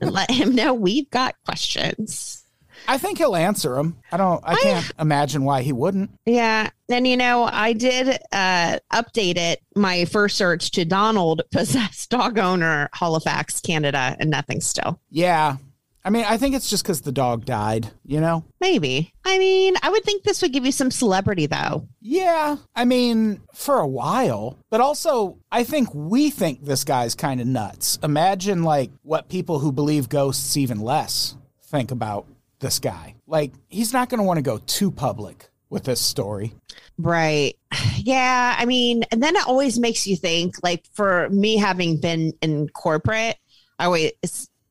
and let him know we've got questions. I think he'll answer them. I can't imagine why he wouldn't. Yeah. And, you know, I did update it, my first search to Donald, possessed dog owner, Halifax, Canada, and nothing still. Yeah. I mean, I think it's just because the dog died, you know? Maybe. I mean, I would think this would give you some celebrity, though. Yeah. I mean, for a while. But also, I think we think this guy's kind of nuts. Imagine, like, what people who believe ghosts even less think about this guy. Like, he's not going to want to go too public with this story. Right. Yeah. I mean, and then it always makes you think, like, for me having been in corporate, I always,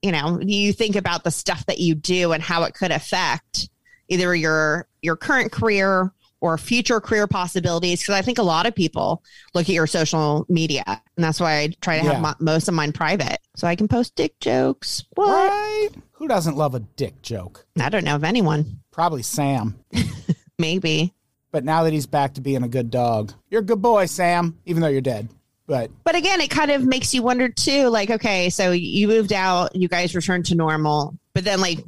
you know, you think about the stuff that you do and how it could affect either your current career or future career possibilities. Because I think a lot of people look at your social media, and that's why I try to have most of mine private, so I can post dick jokes. What? Right? Who doesn't love a dick joke? I don't know of anyone. Probably Sam. Maybe. But now that he's back to being a good dog, you're a good boy, Sam, even though you're dead. But again, it kind of makes you wonder too, like, okay, so you moved out, you guys returned to normal, but then, like,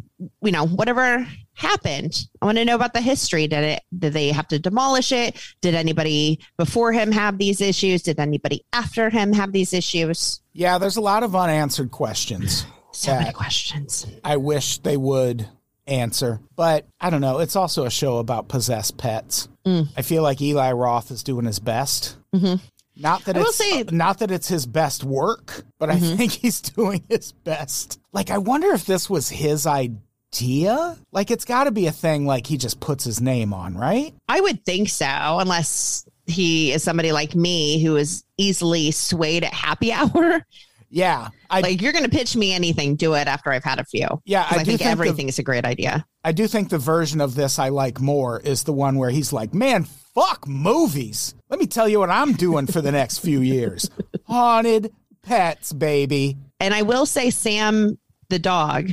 you know, whatever happened, I want to know about the history. Did they have to demolish it? Did anybody before him have these issues? Did anybody after him have these issues? Yeah, there's a lot of unanswered questions. So many questions. I wish they would answer, but I don't know. It's also a show about possessed pets. I feel like Eli Roth is doing his best. Mm-hmm. Not that it's his best work, but I think he's doing his best. Like, I wonder if this was his idea. Like, it's got to be a thing, like, he just puts his name on, right? I would think so, unless he is somebody like me who is easily swayed at happy hour. Yeah. Like, you're going to pitch me anything, do it after I've had a few. Yeah. I think everything is a great idea. I do think the version of this I like more is the one where he's like, man, fuck movies. Let me tell you what I'm doing for the next few years. Haunted pets, baby. And I will say Sam, the dog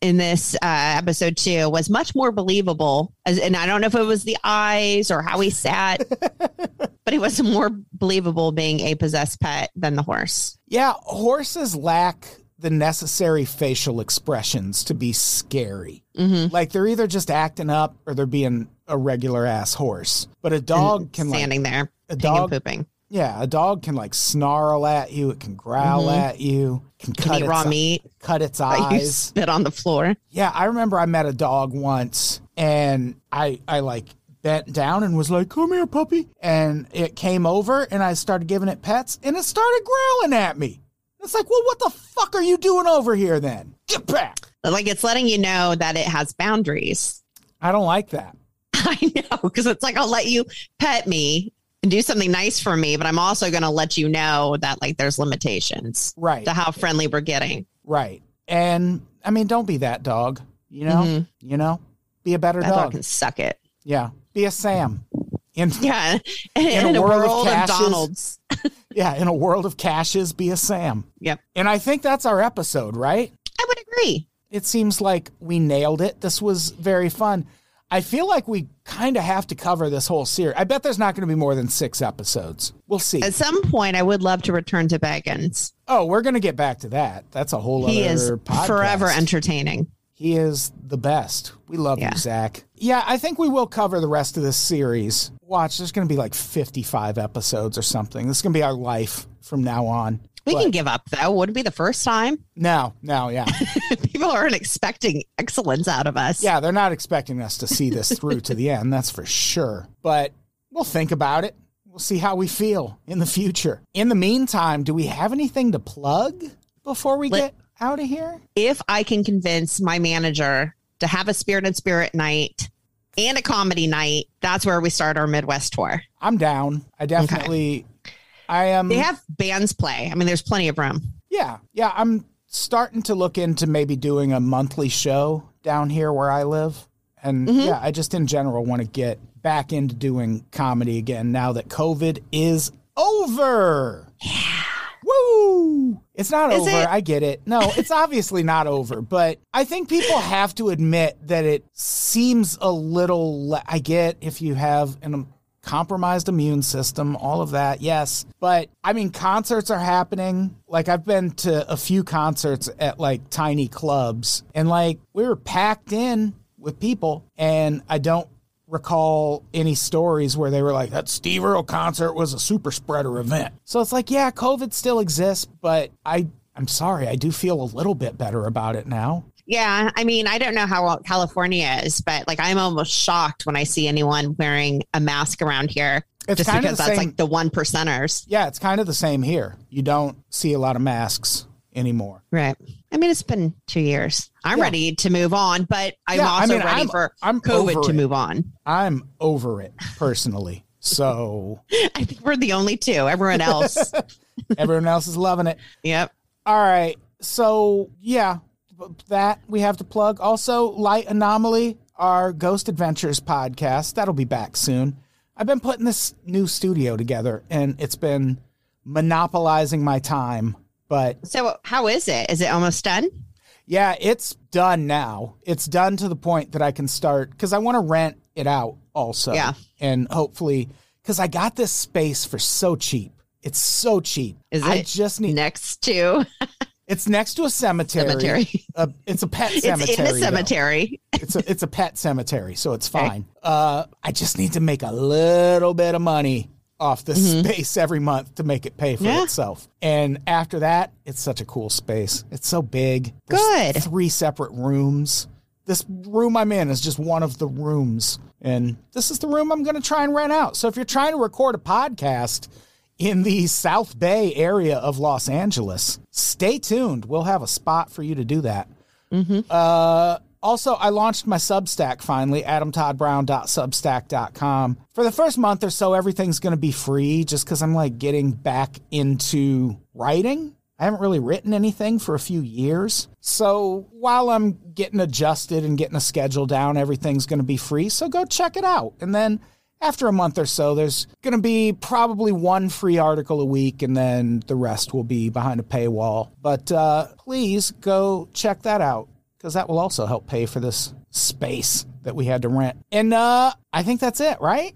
in this episode too, was much more believable. And I don't know if it was the eyes or how he sat, but it was more believable being a possessed pet than the horse. Yeah, horses lack the necessary facial expressions to be scary. Mm-hmm. Like, they're either just acting up or they're being a regular ass horse. But a dog can standing there, a dog and pooping. Yeah, a dog can, like, snarl at you. It can growl at you. Can eat raw meat. Cut its eyes. You spit on the floor. Yeah, I remember I met a dog once, and I like bent down and was like, come here, puppy. And it came over, and I started giving it pets, and it started growling at me. It's like, well, what the fuck are you doing over here then? Get back. Like, it's letting you know that it has boundaries. I don't like that. I know, because it's like, I'll let you pet me and do something nice for me, but I'm also going to let you know that, like, there's limitations to how friendly we're getting. Right. And, I mean, don't be that dog, you know? Mm-hmm. You know? Be a better dog. That dog can suck it. Yeah. Be a Sam. In a world of Donalds. Yeah, in a world of Cashes, be a Sam. Yep. And I think that's our episode, right? I would agree. It seems like we nailed it. This was very fun. I feel like we kind of have to cover this whole series. I bet there's not going to be more than 6 episodes. We'll see. At some point, I would love to return to Bagans. Oh, we're going to get back to that. That's a whole other podcast. He is forever entertaining. He is the best. We love you, Zach. Yeah, I think we will cover the rest of this series. Watch, there's going to be like 55 episodes or something. This is going to be our life from now on. We can give up, though. Wouldn't be the first time. No, yeah. People aren't expecting excellence out of us. Yeah, they're not expecting us to see this through to the end, that's for sure. But we'll think about it. We'll see how we feel in the future. In the meantime, do we have anything to plug before we get out of here? If I can convince my manager to have a Spirit and Spirit night and a comedy night, that's where we start our Midwest tour. I'm down. I definitely, okay. I am. They have bands play. I mean, there's plenty of room. Yeah. Yeah. I'm starting to look into maybe doing a monthly show down here where I live. And yeah, I just in general want to get back into doing comedy again now that COVID is over. Yeah. It's not over. I get it. No, it's obviously not over. But I think people have to admit that it seems a little... I get if you have a compromised immune system, all of that, yes. But, I mean, concerts are happening. Like, I've been to a few concerts at, like, tiny clubs. And, like, we were packed in with people. And I don't recall any stories where they were like, that Steve Earle concert was a super spreader event. So it's like, yeah, COVID still exists, but I'm sorry, I do feel a little bit better about it now. Yeah, I mean, I don't know how California is, but like I'm almost shocked when I see anyone wearing a mask around here. It's just because that's like the 1%ers. Yeah, it's kind of the same here. You don't see a lot of masks anymore. Right. I mean, it's been 2 years. I'm ready to move on, but I'm ready for COVID to move on. I'm over it personally. So I think we're the only two. Everyone else is loving it. Yep. All right. So yeah, that we have to plug. Also, Light Anomaly, our Ghost Adventures podcast. That'll be back soon. I've been putting this new studio together and it's been monopolizing my time. But so how is it? Is it almost done? Yeah, it's done now. It's done to the point that I can start because I want to rent it out also. Yeah. And hopefully because I got this space for so cheap. It's so cheap. Is it? I just need next to it's next to a cemetery. It's a pet cemetery. It's in a cemetery. It's a pet cemetery, so it's fine. Okay. I just need to make a little bit of money off the space every month to make it pay for itself. And after that, it's such a cool space. It's so big. There's three separate rooms. This room I'm in is just one of the rooms. And this is the room I'm going to try and rent out. So if you're trying to record a podcast in the South Bay area of Los Angeles, stay tuned. We'll have a spot for you to do that. Mm-hmm. Also, I launched my Substack finally, adamtoddbrown.substack.com. For the first month or so, everything's going to be free just because I'm like getting back into writing. I haven't really written anything for a few years. So while I'm getting adjusted and getting a schedule down, everything's going to be free. So go check it out. And then after a month or so, there's going to be probably one free article a week, and then the rest will be behind a paywall. But please go check that out, because that will also help pay for this space that we had to rent. And I think that's it, right?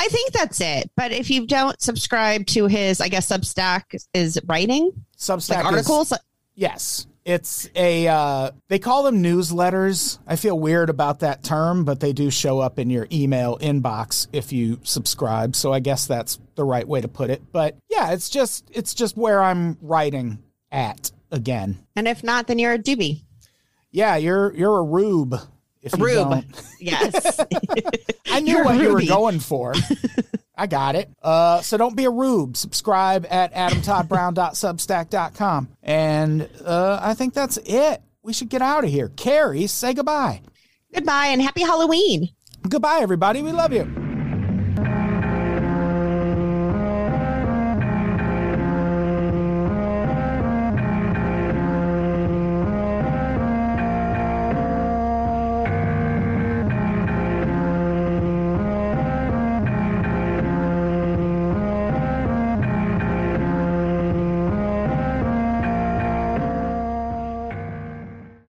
I think that's it. But if you don't subscribe to his, I guess, Substack is writing? Substack like articles? Yes. It's a, they call them newsletters. I feel weird about that term, but they do show up in your email inbox if you subscribe. So I guess that's the right way to put it. But yeah, it's just where I'm writing at again. And if not, then you're a doobie. Yeah, you're a rube. If you don't. Yes. I knew what you were going for. I got it. So don't be a rube. Subscribe at adamtoddbrown.substack.com. And I think that's it. We should get out of here. Carrie, say goodbye. Goodbye and happy Halloween. Goodbye, everybody. We love you.